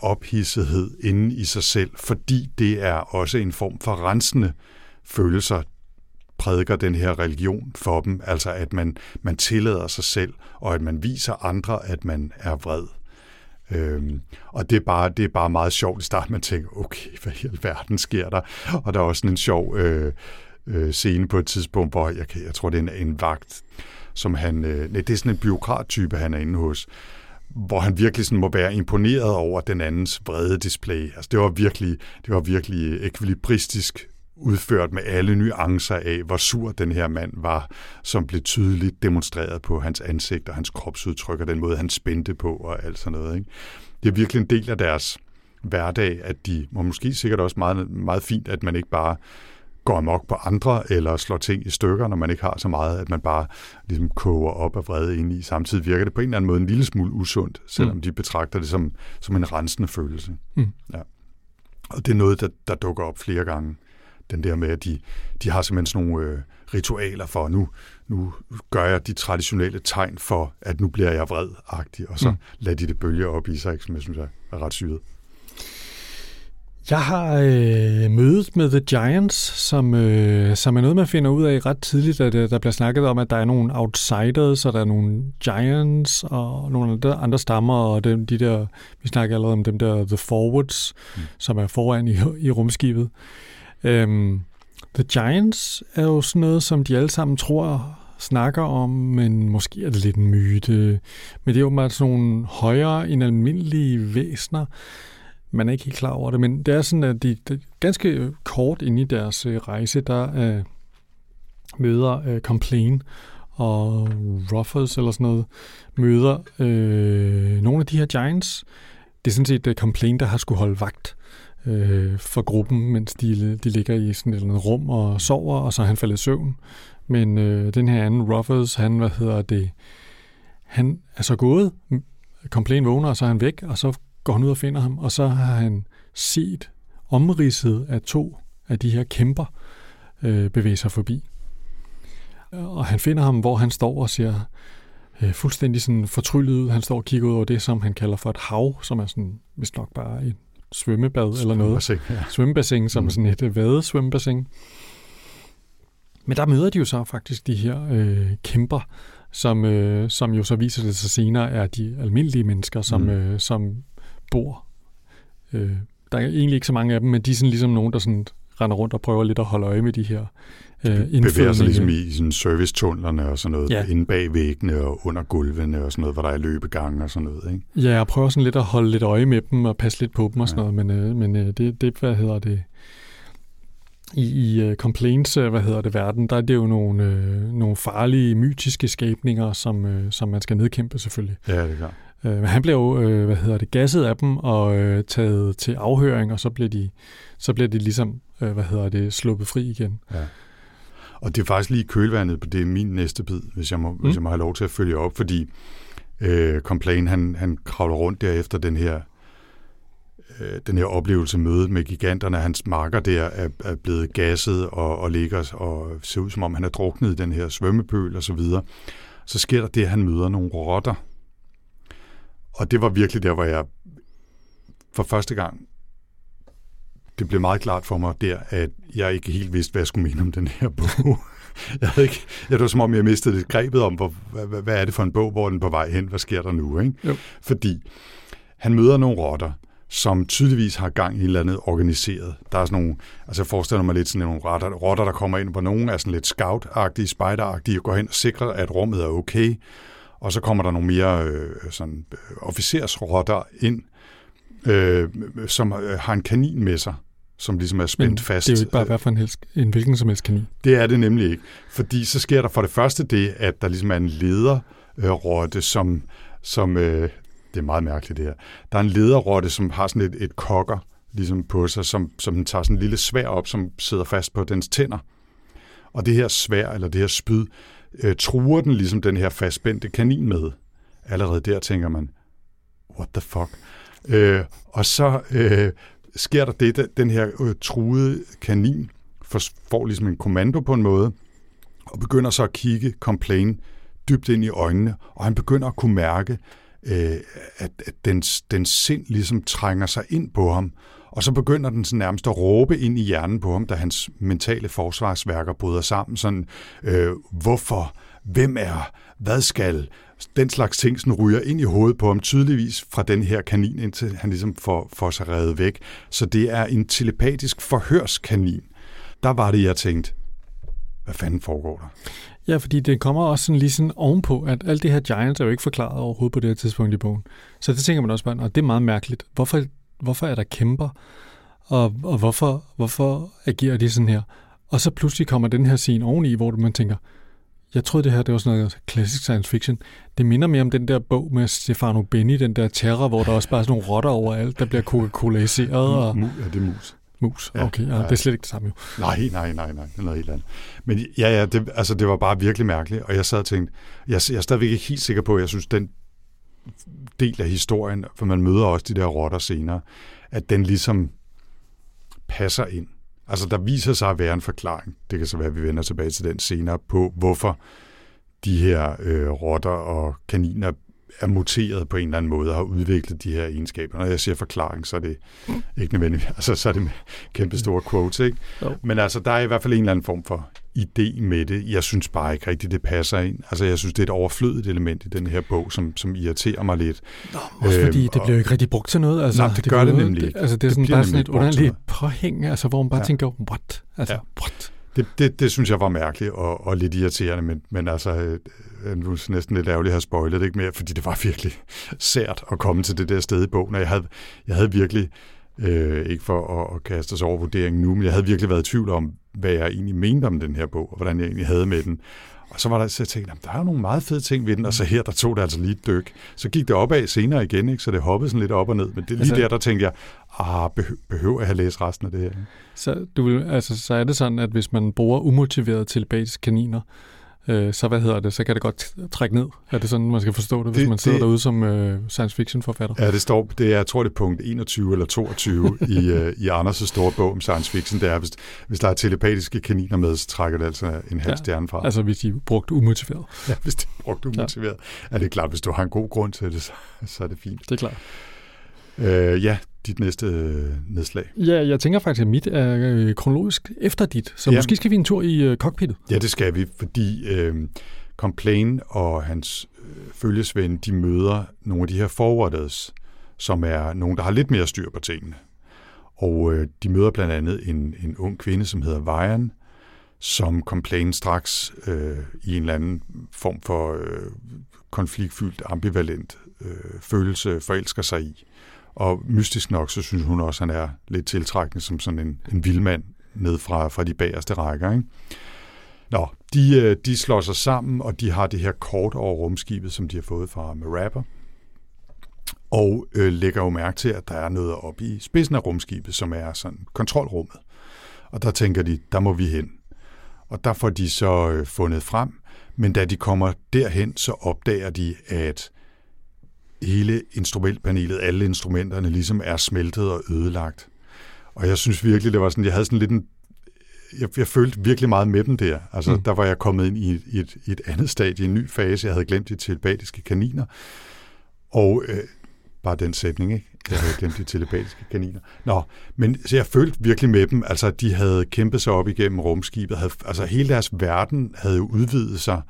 ophidsethed inde i sig selv, fordi det er også en form for rensende følelser, prædiker den her religion for dem. Altså at man tillader sig selv, og at man viser andre, at man er vred. Og det er bare meget sjovt i starten, man tænker, okay, hvad i alverden sker der? Og der er også sådan en sjov scene på et tidspunkt, hvor jeg tror, det er en vagt, som han... det er sådan en bureaukrattype, han er inde hos, hvor han virkelig sådan må være imponeret over den andens brede display. Altså, det var virkelig ekvilibristisk udført med alle nuancer af, hvor sur den her mand var, som blev tydeligt demonstreret på hans ansigt og hans kropsudtryk og den måde, han spændte på og alt sådan noget, ikke? Det er virkelig en del af deres hverdag, at de, og måske sikkert også meget, meget fint, at man ikke bare går amok på andre eller slår ting i stykker, når man ikke har så meget, at man bare ligesom koger op og vrede ind i. Samtidig virker det på en eller anden måde en lille smule usundt, selvom de betragter det som en rensende følelse. Ja. Og det er noget, der dukker op flere gange. Den der med, at de har simpelthen sådan nogle ritualer for, nu gør jeg de traditionelle tegn for, at nu bliver jeg vred-agtig, og så lader de det bølge op i sig, som jeg synes er ret syret. Jeg har mødet med The Giants, som er noget, man finder ud af ret tidligt, at der bliver snakket om, at der er nogle outsiders, og der er nogle giants, og nogle andre stammer, og de der, vi snakker allerede om dem der The Forwards, som er foran i rumskibet. The Giants er jo sådan noget, som de alle sammen tror snakker om, men måske er det lidt en myte. Men det er jo bare sådan nogle højere end almindelige væsner. Man er ikke helt klar over det, men det er sådan, at de ganske kort inde i deres rejse, der møder Complain og Ruffles eller sådan noget, møder nogle af de her Giants. Det er sådan set Complain, der har skulle holde vagt for gruppen, mens de ligger i sådan et eller andet rum og sover, og så er han faldet i søvn. Men den her anden, Ruffles, han er så gået, Complain vågner, og så er han væk, og så går han ud og finder ham, og så har han set omridset af to af de her kæmper bevæge sig forbi. Og han finder ham, hvor han står og ser fuldstændig sådan fortryllet ud. Han står og kigger ud over det, som han kalder for et hav, som er sådan, vist nok bare et svømmebad eller noget. Ja. Svømmebassin, som sådan et vadesvømmebassin. Men der møder de jo så faktisk de her kæmper, som jo så viser det sig senere er de almindelige mennesker, som bor. Der er egentlig ikke så mange af dem, men de er sådan ligesom nogen, der sådan render rundt og prøver lidt at holde øje med de her indfødninger. Bevæger sig ligesom i sådan servicetunnelerne og sådan noget, ja, inde bag væggene og under gulvene og sådan noget, hvor der er løbegange og sådan noget, ikke? Ja, jeg prøver sådan lidt at holde lidt øje med dem og passe lidt på dem og sådan noget, men det, hvad hedder det, i Complaints, verden, der er det jo nogle farlige, mytiske skabninger, som man skal nedkæmpe selvfølgelig. Ja, det er klart. Men han blev jo, gasset af dem og taget til afhøring, og så bliver de ligesom, sluppet fri igen. Ja. Og det er faktisk lige kølvandet på det min næste bid, hvis jeg må have lov til at følge op, fordi Complain, han kravler rundt derefter den her oplevelse, mødet med giganterne. Hans marker der er blevet gasset og ligger og ser ud som om han er druknet i den her svømmepøl og så videre. Så sker der det, at han møder nogle rotter. Og det var virkelig der, hvor jeg for første gang, det blev meget klart for mig der, at jeg ikke helt vidste, hvad jeg skulle mene om den her bog. Det var som om, jeg mistede lidt grebet om, hvad er det for en bog, hvor den er på vej hen, hvad sker der nu? Ikke? Yep. Fordi han møder nogle rotter, som tydeligvis har gang i et eller andet organiseret. Der er sådan nogle, altså jeg forestiller mig lidt sådan nogle rotter, der kommer ind, hvor nogen er sådan lidt scout-agtige, spider-agtige, og går hen og sikrer, at rummet er okay. Og så kommer der nogle mere officersrotter ind, som har en kanin med sig, som ligesom er spændt fast. Det er jo ikke bare hvad for en hvilken som helst kanin. Det er det nemlig ikke. Fordi så sker der for det første det, at der ligesom er en lederrotte, som det er meget mærkeligt det her. Der er en lederrotte, som har sådan et kokker ligesom på sig, som tager sådan en lille svær op, som sidder fast på dens tænder. Og det her svær, eller det her spyd, truer den ligesom den her fastspændte kanin med. Allerede der tænker man, what the fuck? Og så sker der det, den her truede kanin får ligesom en kommando på en måde, og begynder så at kigge Complain dybt ind i øjnene, og han begynder at kunne mærke, at dens sind ligesom trænger sig ind på ham, og så begynder den så nærmest at råbe ind i hjernen på ham, da hans mentale forsvarsværker bryder sammen, sådan, hvorfor, hvem er, hvad skal, den slags ting, sådan ryger ind i hovedet på ham, tydeligvis fra den her kanin, indtil han ligesom får sig revet væk. Så det er en telepatisk forhørskanin. Der var det, jeg tænkte, hvad fanden foregår der? Ja, fordi det kommer også sådan lige sådan ovenpå, at alt det her giants er jo ikke forklaret overhovedet på det her tidspunkt i bogen. Så det tænker man også bare, og det er meget mærkeligt. Hvorfor er der kæmper, og hvorfor agerer de sådan her? Og så pludselig kommer den her scene oveni, hvor man tænker, jeg troede det her, det var sådan noget klassisk science fiction. Det minder mere om den der bog med Stefano Benni, den der Terra, hvor der også bare er sådan nogle rotter overalt, der bliver Coca-Cola-iseret. Og... Ja, det er mus. Mus, okay. Ja, det er slet ikke det samme jo. Nej, det er noget helt andet. Men ja, det var bare virkelig mærkeligt, og jeg sad og tænkte, jeg er stadigvæk ikke helt sikker på, at jeg synes, den del af historien, for man møder også de der rotter senere, at den ligesom passer ind. Altså, der viser sig at være en forklaring. Det kan så være, at vi vender tilbage til den senere på, hvorfor de her rotter og kaniner er muteret på en eller anden måde og har udviklet de her egenskaber. Når jeg siger forklaring, så er det ikke nødvendigt. Altså, så er det kæmpe store quotes, ikke? Jo. Men altså, der er i hvert fald en eller anden form for idé med det. Jeg synes bare ikke rigtigt, det passer ind. Altså, jeg synes, det er et overflødigt element i den her bog, som irriterer mig lidt. Nå, også fordi det bliver jo ikke rigtig brugt til noget. Altså, nej, det gør det nemlig ikke. Altså, det er sådan, der er sådan et underligt påhæng, altså, hvor man bare tænker, what? Altså, what? Det synes jeg var mærkeligt og lidt irriterende, men altså, nu er næsten lidt ærgerligt at have spoilet det ikke mere, fordi det var virkelig sært at komme til det der sted i bogen, og jeg havde virkelig, ikke for at kaste os over vurderingen nu, men jeg havde virkelig været i tvivl om, hvad jeg egentlig mente om den her bog, og hvordan jeg egentlig havde med den. Og så var der, så jeg tænkte, der er jo nogle meget fede ting ved den, og så her, der tog det altså lige et dyk. Så gik det opad senere igen, ikke? Så det hoppede sådan lidt op og ned, men det, lige altså, der tænkte jeg, behøver jeg have læst resten af det her? Så, så er det sådan, at hvis man bruger umotiverede telepatiske kaniner, så så kan det godt trække ned. Er det sådan, man skal forstå det, hvis man sidder derude som science fiction forfatter? Ja, det står, det er, jeg tror det er punkt 21 eller 22 i Anders' store bog om science fiction, det er, hvis der er telepatiske kaniner med, så trækker det altså en halv stjerne fra. Altså hvis de er brugt umotiveret. Ja, hvis de er brugt umotiveret. Ja, det er klart, hvis du har en god grund til det, så er det fint. Det er klart. Dit næste nedslag. Ja, jeg tænker faktisk, at mit er kronologisk efter dit, så måske skal vi en tur i cockpittet. Ja, det skal vi, fordi Complain og hans følgesven, de møder nogle af de her forwarders, som er nogen, der har lidt mere styr på tingene. Og de møder blandt andet en ung kvinde, som hedder Vian, som Complain straks i en eller anden form for konfliktfyldt, ambivalent følelse forelsker sig i. Og mystisk nok, så synes hun også, han er lidt tiltrækkende som sådan en vildmand ned fra de bagerste rækker, ikke? Nå, de slår sig sammen, og de har det her kort over rumskibet, som de har fået fra Marapper, og lægger jo mærke til, at der er noget oppe i spidsen af rumskibet, som er sådan kontrolrummet. Og der tænker de, der må vi hen. Og der får de så fundet frem, men da de kommer derhen, så opdager de, at hele instrumentpanelet, alle instrumenterne ligesom er smeltet og ødelagt. Og jeg synes virkelig, det var sådan, jeg følte virkelig meget med dem der. Altså, der var jeg kommet ind i et andet stadie, en ny fase. Jeg havde glemt de telepatiske kaniner. Og bare den sætning, ikke? Jeg havde glemt de telepatiske kaniner. Nå, men så jeg følte virkelig med dem. Altså, de havde kæmpet sig op igennem rumskibet. Altså, hele deres verden havde jo udvidet sig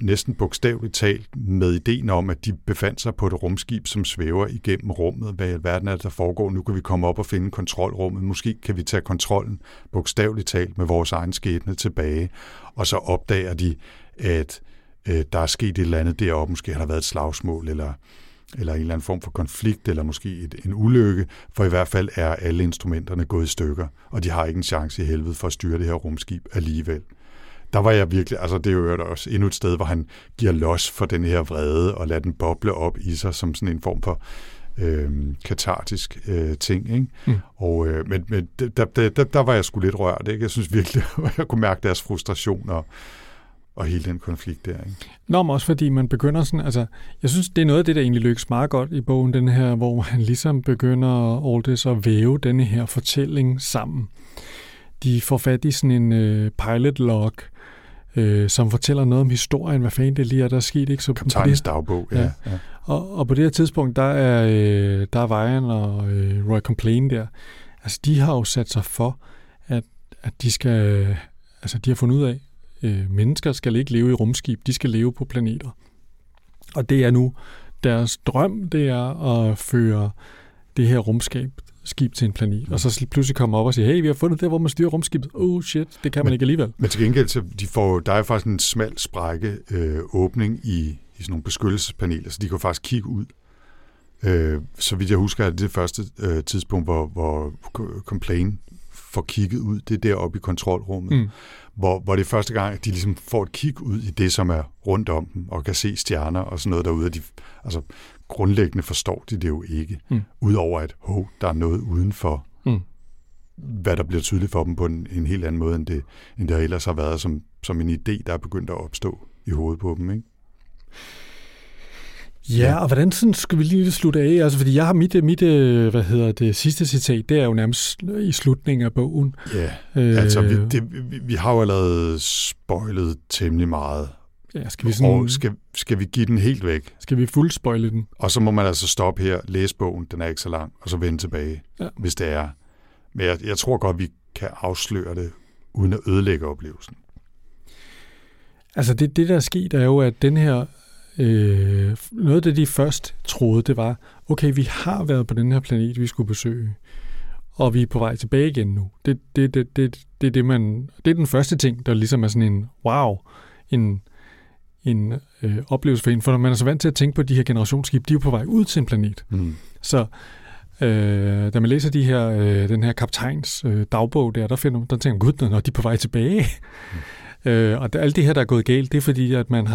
næsten bogstaveligt talt med ideen om, at de befandt sig på et rumskib, som svæver igennem rummet. Hvad i alverden er det, der foregår? Nu kan vi komme op og finde kontrolrummet. Måske kan vi tage kontrollen bogstaveligt talt med vores egen skæbne tilbage. Og så opdager de, at der er sket et eller andet deroppe. Måske har der været et slagsmål, eller en eller anden form for konflikt, eller måske en ulykke. For i hvert fald er alle instrumenterne gået i stykker, og de har ikke en chance i helvede for at styre det her rumskib alligevel. Der var jeg virkelig, altså det er jo også endnu et sted, hvor han giver los for den her vrede og lader den boble op i sig som sådan en form for katartisk ting, ikke? Og, men der var jeg sgu lidt rørt, ikke? Jeg synes virkelig, at jeg kunne mærke deres frustration og hele den konflikt der, ikke? Nå, men også fordi man begynder sådan, altså jeg synes, det er noget af det, der egentlig lykkes meget godt i bogen, den her, hvor han ligesom begynder Aldiss at væve denne her fortælling sammen. De får fat i sådan en pilotlog, som fortæller noget om historien, hvad fanden det lige er, der er sket, ikke? Så kaptajnens dagbog, ja. Og på det her tidspunkt, der er Vejen og Roy Complain der. Altså, de har jo sat sig for, at de skal, altså, de har fundet ud af, mennesker skal ikke leve i rumskib, de skal leve på planeter. Og det er nu deres drøm, det er at føre det her rumskib til en planet, og så pludselig kommer op og siger, hey, vi har fundet det, hvor man styrer rumskibet. Oh shit, det kan man ikke alligevel. Men til gengæld, så der er faktisk en smal sprække åbning i sådan nogle beskyttelsespaneler, så de kan faktisk kigge ud. Så vidt jeg husker, er det det første tidspunkt, hvor Complain får kigget ud, det er deroppe i kontrolrummet, hvor det er første gang, at de ligesom får et kig ud i det, som er rundt om dem, og kan se stjerner og sådan noget derude, altså grundlæggende forstår de det jo ikke, udover at der er noget udenfor, hvad der bliver tydeligt for dem på en helt anden måde, end det ellers har været som en idé, der er begyndt at opstå i hovedet på dem, ikke? Ja, og hvordan sådan skal vi lige slutte af? Altså, fordi jeg har mit sidste citat, det er jo nærmest i slutningen af bogen. Ja, altså vi har jo allerede spoilet temmelig meget. Ja, skal vi give den helt væk? Skal vi fuldspoile den? Og så må man altså stoppe her, læse bogen, den er ikke så lang, og så vende tilbage, hvis det er. Men jeg tror godt, vi kan afsløre det, uden at ødelægge oplevelsen. Altså det der er sket, er jo, at den her noget af det, de først troede, det var, okay, vi har været på den her planet, vi skulle besøge, og vi er på vej tilbage igen nu. Det er den første ting, der ligesom er sådan en wow, en oplevelse for en, for når man er så vant til at tænke på de her generationsskib, de er på vej ud til en planet. Så da man læser den her kaptajns dagbog der finder man, der tænker man, gud, når de er på vej tilbage. Og alt det her, der er gået galt, det er fordi, at man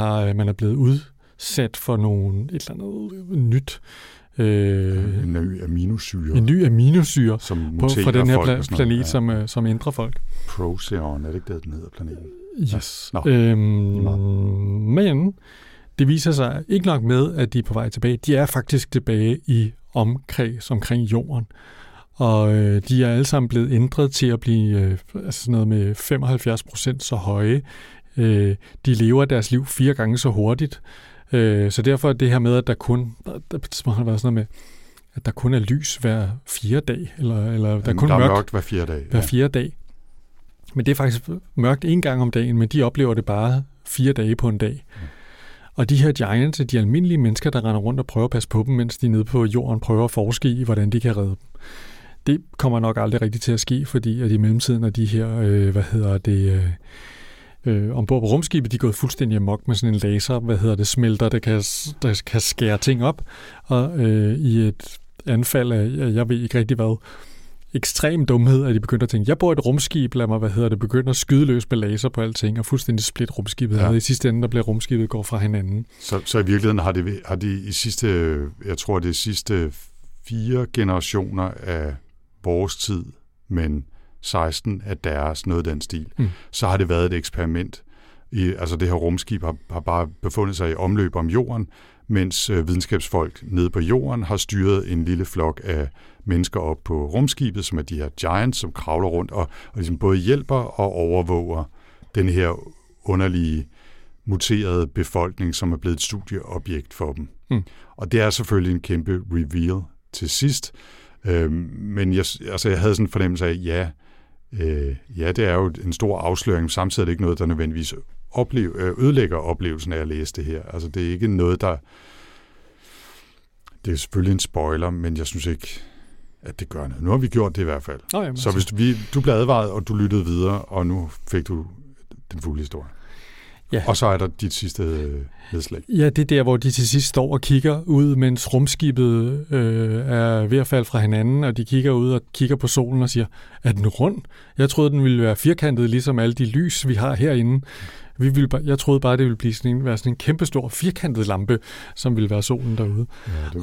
er blevet udsat for et eller andet nyt. En ny aminosyre fra den her planet, ja. som ændrer folk. Procyon, er det ikke det, den hedder, planeten? Yes. Ja. Men det viser sig ikke nok med, at de er på vej tilbage. De er faktisk tilbage i omkreds omkring jorden. Og de er alle sammen blevet ændret til at blive sådan noget med 75% så høje. De lever deres liv 4 gange så hurtigt. Så derfor det her med, at der kun er lys hver 4 dag, eller der kun er mørkt hver 4 dag. Hver 4 dag. Men det er faktisk mørkt 1 gang om dagen, men de oplever det bare 4 dage på en dag. Og de her giants, de almindelige mennesker, der render rundt og prøver at passe på dem, mens de nede på jorden prøver at forske i, hvordan de kan redde dem. Det kommer nok aldrig rigtigt til at ske, fordi at i mellemtiden er de her, ombord på rumskibet, de er gået fuldstændig amok med sådan en laser, smelter, der kan skære ting op, og i et anfald af, jeg ved ikke rigtig hvad, ekstrem dumhed, at de begynder at tænke, jeg bor i et rumskib, lad mig, begynder at skyde løs med laser på alting, og fuldstændig splitte rumskibet. Ja. I sidste ende, der bliver rumskibet går fra hinanden. Så i virkeligheden har de i sidste, jeg tror det er sidste 4 generationer af vores tid, men 16 af deres, noget den stil, så har det været et eksperiment. Altså det her rumskib har bare befundet sig i omløb om jorden, mens videnskabsfolk nede på jorden har styret en lille flok af mennesker op på rumskibet, som er de her giants, som kravler rundt og ligesom både hjælper og overvåger den her underlige, muterede befolkning, som er blevet et studieobjekt for dem. Og det er selvfølgelig en kæmpe reveal til sidst, men jeg havde sådan en fornemmelse af, ja, det er jo en stor afsløring, men samtidig er det ikke noget, der nødvendigvis ødelægger oplevelsen af at læse det her. Altså, det er ikke noget, der... Det er selvfølgelig en spoiler, men jeg synes ikke, at det gør noget. Nu har vi gjort det i hvert fald. Så hvis du blev advaret, og du lyttede videre, og nu fik du den fulde historie. Ja. Og så er der dit sidste nedslag. Ja, det er der, hvor de til sidst står og kigger ud, mens rumskibet er ved at falde fra hinanden, og de kigger ud og kigger på solen og siger, er den rund? Jeg troede, den ville være firkantet, ligesom alle de lys, vi har herinde. Jeg troede bare, det ville blive være sådan en kæmpestor firkantet lampe, som ville være solen derude. Ja,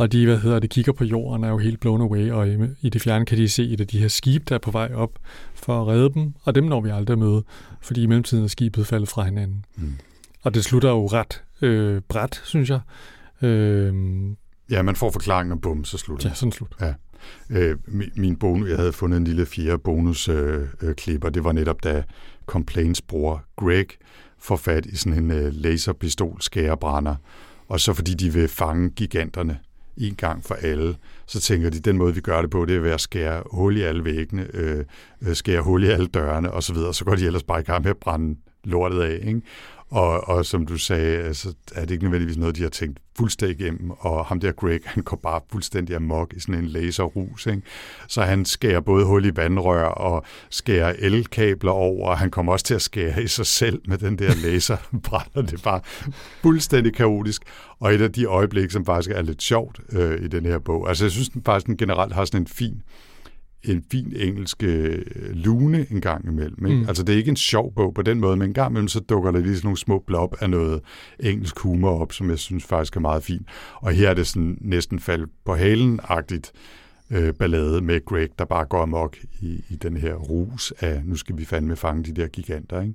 og de kigger på jorden, er jo helt blown away, og i det fjerne kan de se et af de her skibe, der er på vej op for at redde dem, og dem når vi aldrig at møde, fordi i mellemtiden er skibet faldet fra hinanden. Og det slutter jo ret brat, synes jeg. Ja, man får forklaringen, og bum, så slutter det. Ja, sådan slut. Ja. Min bonus, jeg havde fundet en lille 4 bonusklipper, det var netop, da Complains bror Greg får fat i sådan en laserpistol skærebrænder, og så fordi de vil fange giganterne en gang for alle, så tænker de, den måde vi gør det på, det er ved at skære hul i alle væggene, skære hul i alle dørene osv., så går de ellers bare i gang med at brænde lortet af, ikke? Og som du sagde, altså, er det ikke nødvendigvis noget, de har tænkt fuldstændig igennem, og ham der Greg, han går bare fuldstændig amok i sådan en laserrus, ikke? Så han skærer både hul i vandrør og skærer elkabler over, og han kommer også til at skære i sig selv med den der laserbrænder. Det er bare fuldstændig kaotisk, og et af de øjeblikke, som faktisk er lidt sjovt i den her bog. Altså jeg synes den faktisk den generelt har sådan en fin engelsk lune en gang imellem. Ikke? Altså, det er ikke en sjov bog på den måde, men en gang imellem, så dukker der lige sådan nogle små blop af noget engelsk humor op, som jeg synes faktisk er meget fint. Og her er det sådan næsten fald på halen-agtigt ballade med Greg, der bare går amok i den her rus af, nu skal vi fandme fange de der giganter, ikke?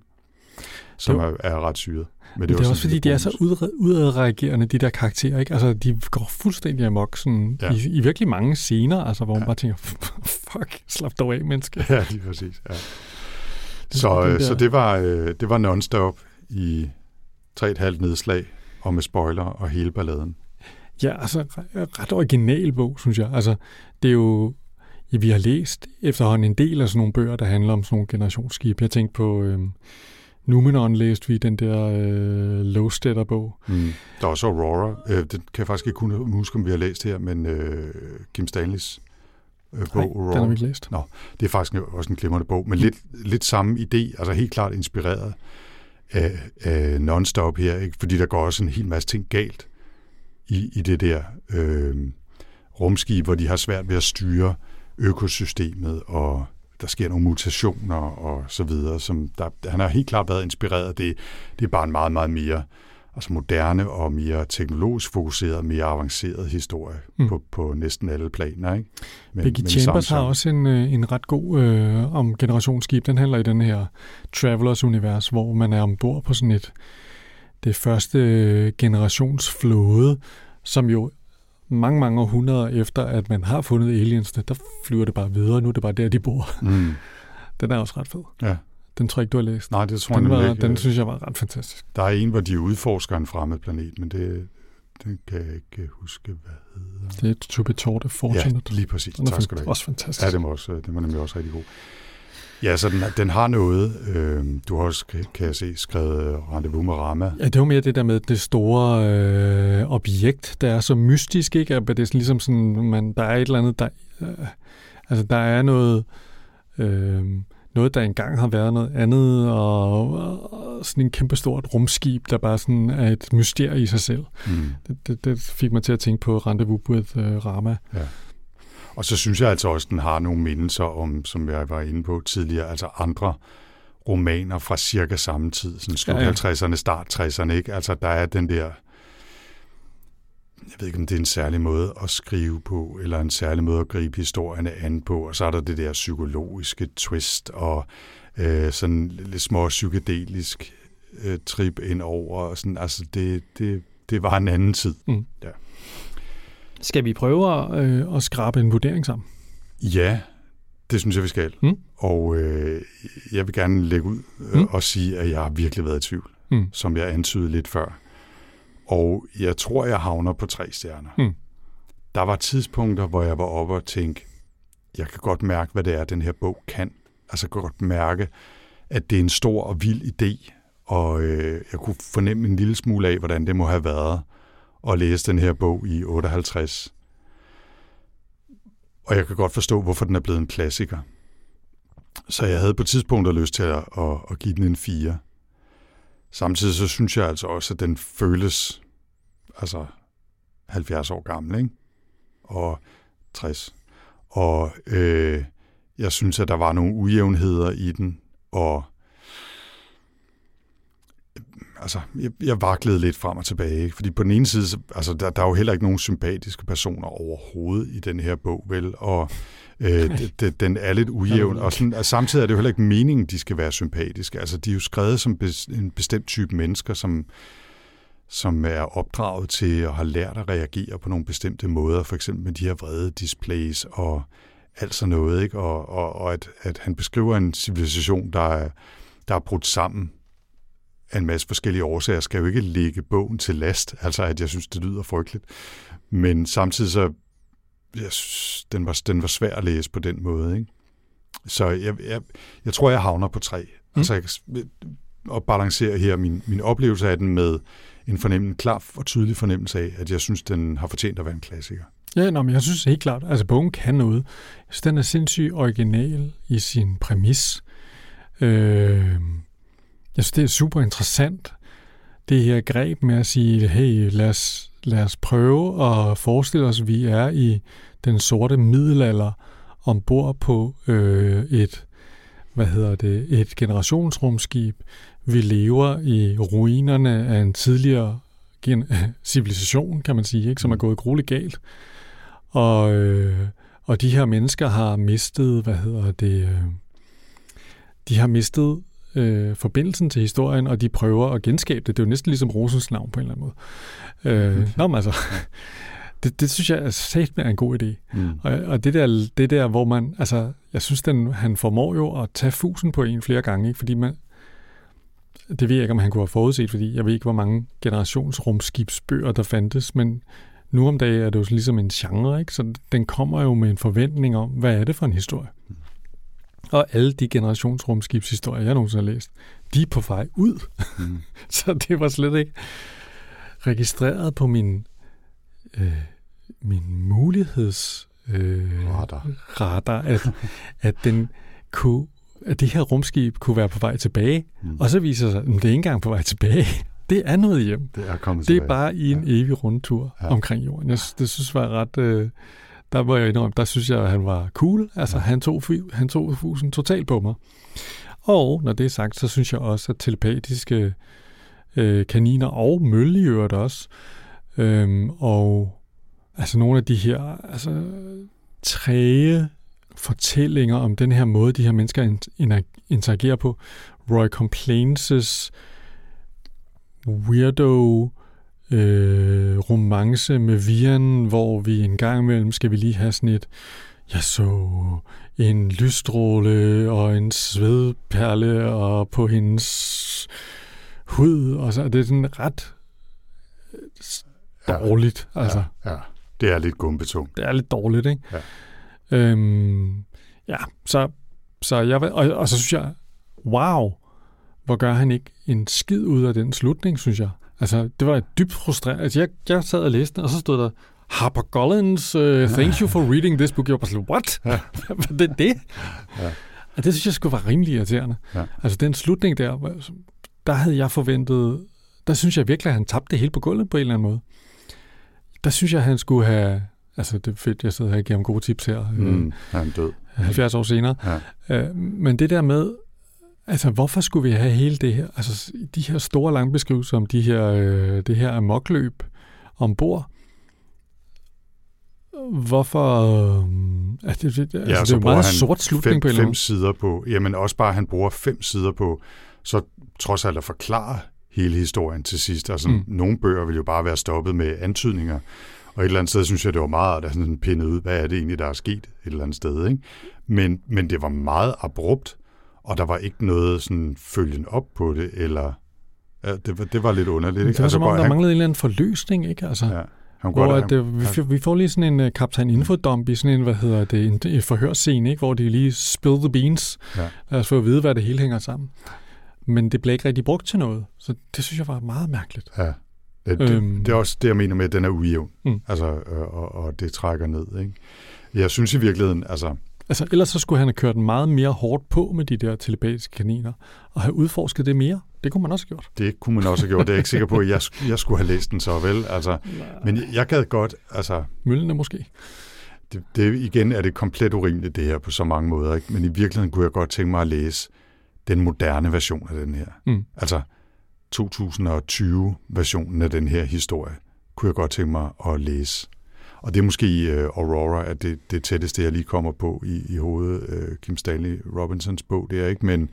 Som er ret syret. Men det er også fordi, de er så udadreagerende, de der karakterer, ikke? Altså, de går fuldstændig amok sådan, ja. i virkelig mange scener, altså, hvor man bare tænker, fuck, slap dog af, menneske. Ja, lige præcis. Ja. Så det var Non-Stop i 3,5 nedslag, og med spoiler og hele balladen. Ja, altså, ret original bog, synes jeg. Altså, det er jo... Vi har læst efterhånden en del af sådan nogle bøger, der handler om sådan nogle generationsskib. Jeg tænkte på Numenon læste vi, den der Lowstetter-bog. Der er også Aurora. Den kan jeg faktisk ikke kunne huske, om vi har læst her, men Kim Stanleys bog Aurora. Nej, den har vi ikke læst. Nå, det er faktisk også en glimrende bog, men lidt samme idé, altså helt klart inspireret af Non-Stop her, ikke? Fordi der går også en hel masse ting galt i det der rumskib, hvor de har svært ved at styre økosystemet, og der sker nogle mutationer og så videre, som han har helt klart været inspireret af det. Det er bare en meget, meget mere altså moderne og mere teknologisk fokuseret, mere avanceret historie på næsten alle planer, ikke? Becky Chambers har også en ret god om generationsskib. Den handler i den her Travelers-univers, hvor man er ombord på sådan det første generationsflåde, som jo mange århundreder efter, at man har fundet aliensene, der flyver det bare videre. Nu er det bare der, de bor. Den er også ret fed. Ja. Den tror jeg ikke, du har læst. Nej, det tror jeg ikke. Den synes jeg var ret fantastisk. Der er en, hvor de udforsker en fremmed planet, men den kan jeg ikke huske, hvad hedder. Det er To Be Taught a Fortune. Ja, lige præcis. Den er også fantastisk. Ja, den var nemlig også rigtig god. Ja, så den har noget. Du har også, kan jeg se, skrevet Rendezvous med Rama. Ja, det var mere det der med det store objekt, der er så mystisk, ikke? Det er ligesom sådan, der er et eller andet, der... Altså, der er noget, noget der engang har været noget andet, og sådan en kæmpestort rumskib, der bare sådan er et mysterie i sig selv. Mm. Det fik mig til at tænke på Rendezvous with Rama. Ja. Og så synes jeg altså også, den har nogle mindelser om, som jeg var inde på tidligere, altså andre romaner fra cirka samme tid, sådan slut 50'erne, start 60'erne, ikke? Altså, der er den der, jeg ved ikke, om det er en særlig måde at skrive på, eller en særlig måde at gribe historierne an på, og så er der det der psykologiske twist, og sådan lidt små psykedelisk trip ind over, og sådan, altså, det var en anden tid. Mm. Ja. Skal vi prøve at skrabe en vurdering sammen? Ja, det synes jeg, vi skal. Mm. Og jeg vil gerne lægge ud og sige, at jeg har virkelig været i tvivl, som jeg antydede lidt før. Og jeg tror, jeg havner på 3 stjerner. Mm. Der var tidspunkter, hvor jeg var oppe og tænkte, jeg kan godt mærke, hvad det er, den her bog kan. Altså, jeg kan godt mærke, at det er en stor og vild idé, og jeg kunne fornemme en lille smule af, hvordan det må have været at læse den her bog i 58. Og jeg kan godt forstå, hvorfor den er blevet en klassiker. Så jeg havde på tidspunkter lyst til at give den en 4. Samtidig så synes jeg altså også, at den føles altså 70 år gammel, ikke? Og 60. Og jeg synes, at der var nogle ujævnheder i den, og altså, jeg vaklede lidt frem og tilbage, ikke? Fordi på den ene side, så, altså, der er jo heller ikke nogen sympatiske personer overhovedet i den her bog, vel? Og den er lidt ujævn, og, sådan, og samtidig er det jo heller ikke meningen, de skal være sympatiske. Altså, de er jo skrevet som en bestemt type mennesker, som er opdraget til og har lært at reagere på nogle bestemte måder, for eksempel med de her vrede displays og alt sådan noget, ikke? Og at han beskriver en civilisation, der er brudt sammen, en masse forskellige årsager, skal jo ikke lægge bogen til last, altså at jeg synes, det lyder frygteligt. Men samtidig så, jeg synes, den var svær at læse på den måde, ikke? Så jeg tror, jeg havner på 3. Altså, jeg balancerer her min oplevelse af den med en klar og tydelig fornemmelse af, at jeg synes, den har fortjent at være en klassiker. Ja, men jeg synes helt klart, altså bogen kan noget. Jeg synes, den er sindssygt original i sin præmis. Jeg synes, det er super interessant, det her greb med at sige, hey, lad os prøve at forestille os, at vi er i den sorte middelalder ombord på et generationsrumskib. Vi lever i ruinerne af en tidligere civilisation, kan man sige, ikke, som er gået grueligt galt. Og de her mennesker har mistet, de har mistet forbindelsen til historien, og de prøver at genskabe det. Det er jo næsten ligesom Rosens navn på en eller anden måde. Det synes jeg er en god idé. Mm. Og det der, hvor man, altså, jeg synes, han formår jo at tage fusen på en flere gange, ikke? Fordi det ved jeg ikke, om han kunne have forudset, fordi jeg ved ikke, hvor mange generationsrumskibsbøger der fandtes, men nu om dagen er det jo ligesom en genre, ikke? Så den kommer jo med en forventning om, hvad er det for en historie? Og alle de generationsrumskibshistorier, jeg nogensinde har læst, de er på vej ud. Mm. Så det var slet ikke registreret på min mulighedsradar, at det her rumskib kunne være på vej tilbage, og så viser sig, at det er ikke engang på vej tilbage. Det er noget hjem. Det er bare i en evig rundtur omkring jorden. Det synes jeg var ret... Der må jeg indrømme, der synes jeg, at han var cool. Altså, han tog fusen totalt på mig. Og når det er sagt, så synes jeg også, at telepatiske kaniner og mølle i øvrigt også. Og altså nogle af de her træge fortællinger om den her måde, de her mennesker interagerer på. Roy Complains' weirdo... romance med Viren, hvor vi en gang imellem skal vi lige have sådan et, jeg så en lysstråle og en svedperle og på hendes hud, og så det er sådan ret dårligt. Altså. Ja. Det er lidt gumbetungt. Det er lidt dårligt, ikke? Ja. Så jeg og så synes jeg, wow, hvor gør han ikke en skid ud af den slutning, synes jeg. Altså, det var dybt frustrerende. Altså, jeg sad og læste den, og så stod der, HarperCollins, thank you for reading this book. Jeg var bare sådan, what? Hvad er det? Ja. Og det synes jeg skulle være rimelig irriterende. Ja. Altså den slutning der havde jeg forventet, der synes jeg virkelig, at han tabte det hele på gulvet på en eller anden måde. Der synes jeg, at han skulle have... Altså, det er fedt, jeg sidder her og giver ham gode tips her. Han død. 70 år senere. Ja. Men det der med, altså, hvorfor skulle vi have hele det her? Altså, de her store lange beskrivelser om de her, det her amokløb ombord. Hvorfor... det er jo meget sort slutning på en eller anden. 5 sider på... Jamen, også bare, han bruger 5 sider på, så trods alt at forklare hele historien til sidst. Altså, nogle bøger vil jo bare være stoppet med antydninger, og et eller andet sted synes jeg, det var meget, der sådan pindede ud, hvad er det egentlig, der er sket et eller andet sted, ikke? Men det var meget abrupt, og der var ikke noget sådan følgen op på det, eller... Ja, det var lidt underligt, ikke? Det var altså, som om, der manglede en eller anden forløsning, ikke? Altså, ja, vi får lige sådan en Kaptajn Infodump i sådan en, en forhørsscene, ikke? Hvor de lige spill the beans, og få at vide, hvad det hele hænger sammen. Men det blev ikke rigtig brugt til noget, så det synes jeg var meget mærkeligt. Ja, det er også det, jeg mener med, at den er ujævn, altså, og det trækker ned, ikke? Jeg synes i virkeligheden, altså... Ellers så skulle han have kørt meget mere hårdt på med de der telepatiske kaniner, og have udforsket det mere. Det kunne man også have gjort. Det kunne man også have gjort. Det er jeg ikke sikker på, at jeg skulle have læst den så vel, altså. Men jeg gad godt, altså... Møllene måske. Det, igen er det komplet urimeligt, det her, på så mange måder, ikke? Men i virkeligheden kunne jeg godt tænke mig at læse den moderne version af den her. Altså 2020-versionen af den her historie, kunne jeg godt tænke mig at læse. Og det er måske Aurora, at det tætteste, jeg lige kommer på i hovedet, Kim Stanley Robinsons bog, det er ikke, men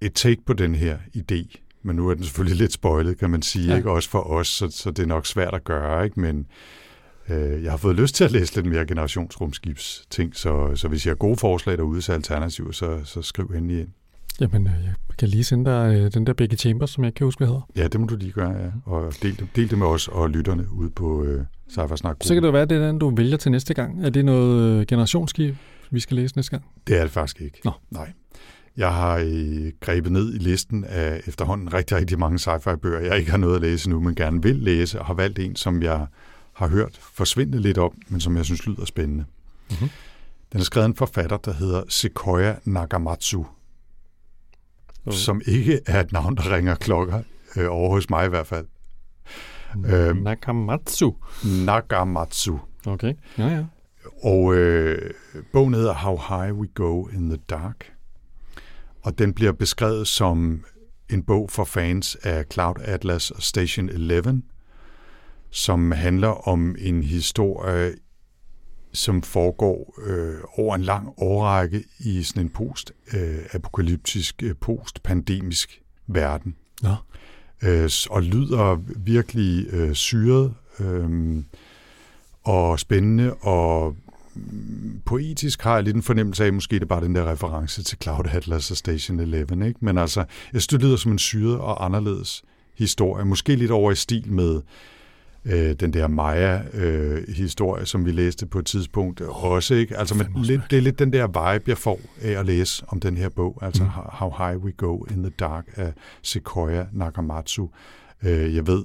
et take på den her idé, men nu er den selvfølgelig lidt spoilet, kan man sige, ikke? Også for os, så det er nok svært at gøre, ikke? Men jeg har fået lyst til at læse lidt mere generationsrumskibs-ting, så hvis I har gode forslag derude til alternativer, så skriv endelig ind. Jamen, jeg kan lige sende dig den der Becky Chambers, som jeg ikke kan huske, hvad hedder. Ja, det må du lige gøre, ja. Og del det med os og lytterne ude på Sci-Fi Snak. Så kan det være, at det er den, du vælger til næste gang. Er det noget generationsskib, vi skal læse næste gang? Det er det faktisk ikke. Nå. Nej. Jeg har grebet ned i listen af efterhånden rigtig, rigtig mange sci-fi-bøger, jeg ikke har noget at læse nu, men gerne vil læse, og har valgt en, som jeg har hørt forsvinde lidt om, men som jeg synes lyder spændende. Mm-hmm. Den er skrevet en forfatter, der hedder Sequoia Nagamatsu, som ikke er et navn, der ringer klokker over hos mig i hvert fald. Nagamatsu. Okay, ja. Og bogen hedder How High We Go in the Dark, og den bliver beskrevet som en bog for fans af Cloud Atlas og Station 11, som handler om en historie, som foregår over en lang årrække i sådan en post-apokalyptisk, post-pandemisk verden. Ja. Og lyder virkelig syret og spændende, og poetisk har jeg lidt en fornemmelse af, måske det er bare den der reference til Cloud Atlas og Station 11, ikke? Men altså, jeg synes, det lyder som en syret og anderledes historie. Måske lidt over i stil med den der Maya-historie, som vi læste på et tidspunkt også, ikke? Altså, det er lidt den der vibe, jeg får af at læse om den her bog, altså How High We Go in the Dark af Sequoia Nagamatsu. Jeg ved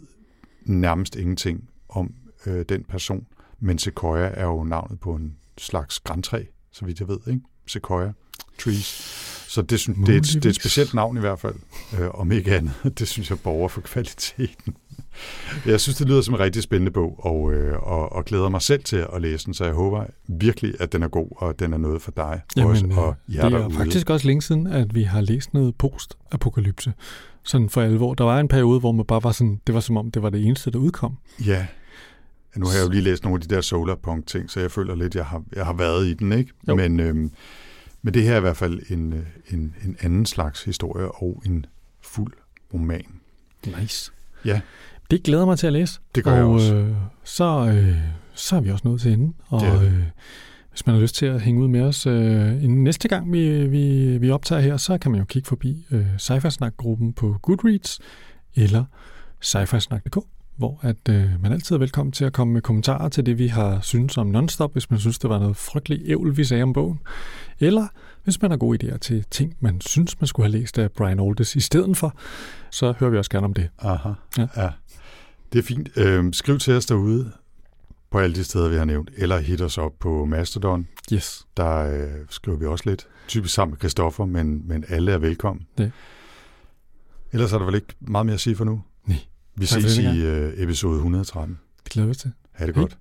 nærmest ingenting om den person, men Sequoia er jo navnet på en slags grantræ, så vidt jeg ved, ikke? Sequoia Trees. Så det er et specielt navn i hvert fald, om ikke andet. Det synes jeg borger for kvaliteten. Jeg synes, det lyder som en rigtig spændende bog, og glæder mig selv til at læse den, så jeg håber virkelig, at den er god, og den er noget for dig. Jamen, også, og jer det er derude. Faktisk også længe siden, at vi har læst noget post-apokalypse, sådan for alvor. Der var en periode, hvor man bare var sådan, det var som om, det var det eneste, der udkom. Ja, nu har jeg jo lige læst nogle af de der Solarpunk-ting, så jeg føler lidt, jeg har været i den, ikke? Men det her er i hvert fald en anden slags historie, og en fuld roman. Nice. Ja. Det glæder mig til at læse. Det gør jeg også. Så er vi også nået til enden. Og hvis man har lyst til at hænge ud med os næste gang, vi optager her, så kan man jo kigge forbi Sci-Fi Snak-gruppen på Goodreads eller sci-fi-snak.dk, hvor at, man altid er velkommen til at komme med kommentarer til det, vi har syntes om Non-Stop, hvis man synes, det var noget frygteligt ævl, vi sagde om bogen. Eller hvis man har gode idéer til ting, man synes, man skulle have læst af Brian Aldiss i stedet for, så hører vi også gerne om det. Aha, ja. Det er fint. Skriv til os derude, på alle de steder, vi har nævnt, eller hit os op på Mastodon. Yes. Der skriver vi også lidt. Typisk sammen med Christoffer, men alle er velkommen. Det. Ellers er der vel ikke meget mere at sige for nu? Nej. Vi ses i episode 113. Det glæder vi til. Ha' det godt.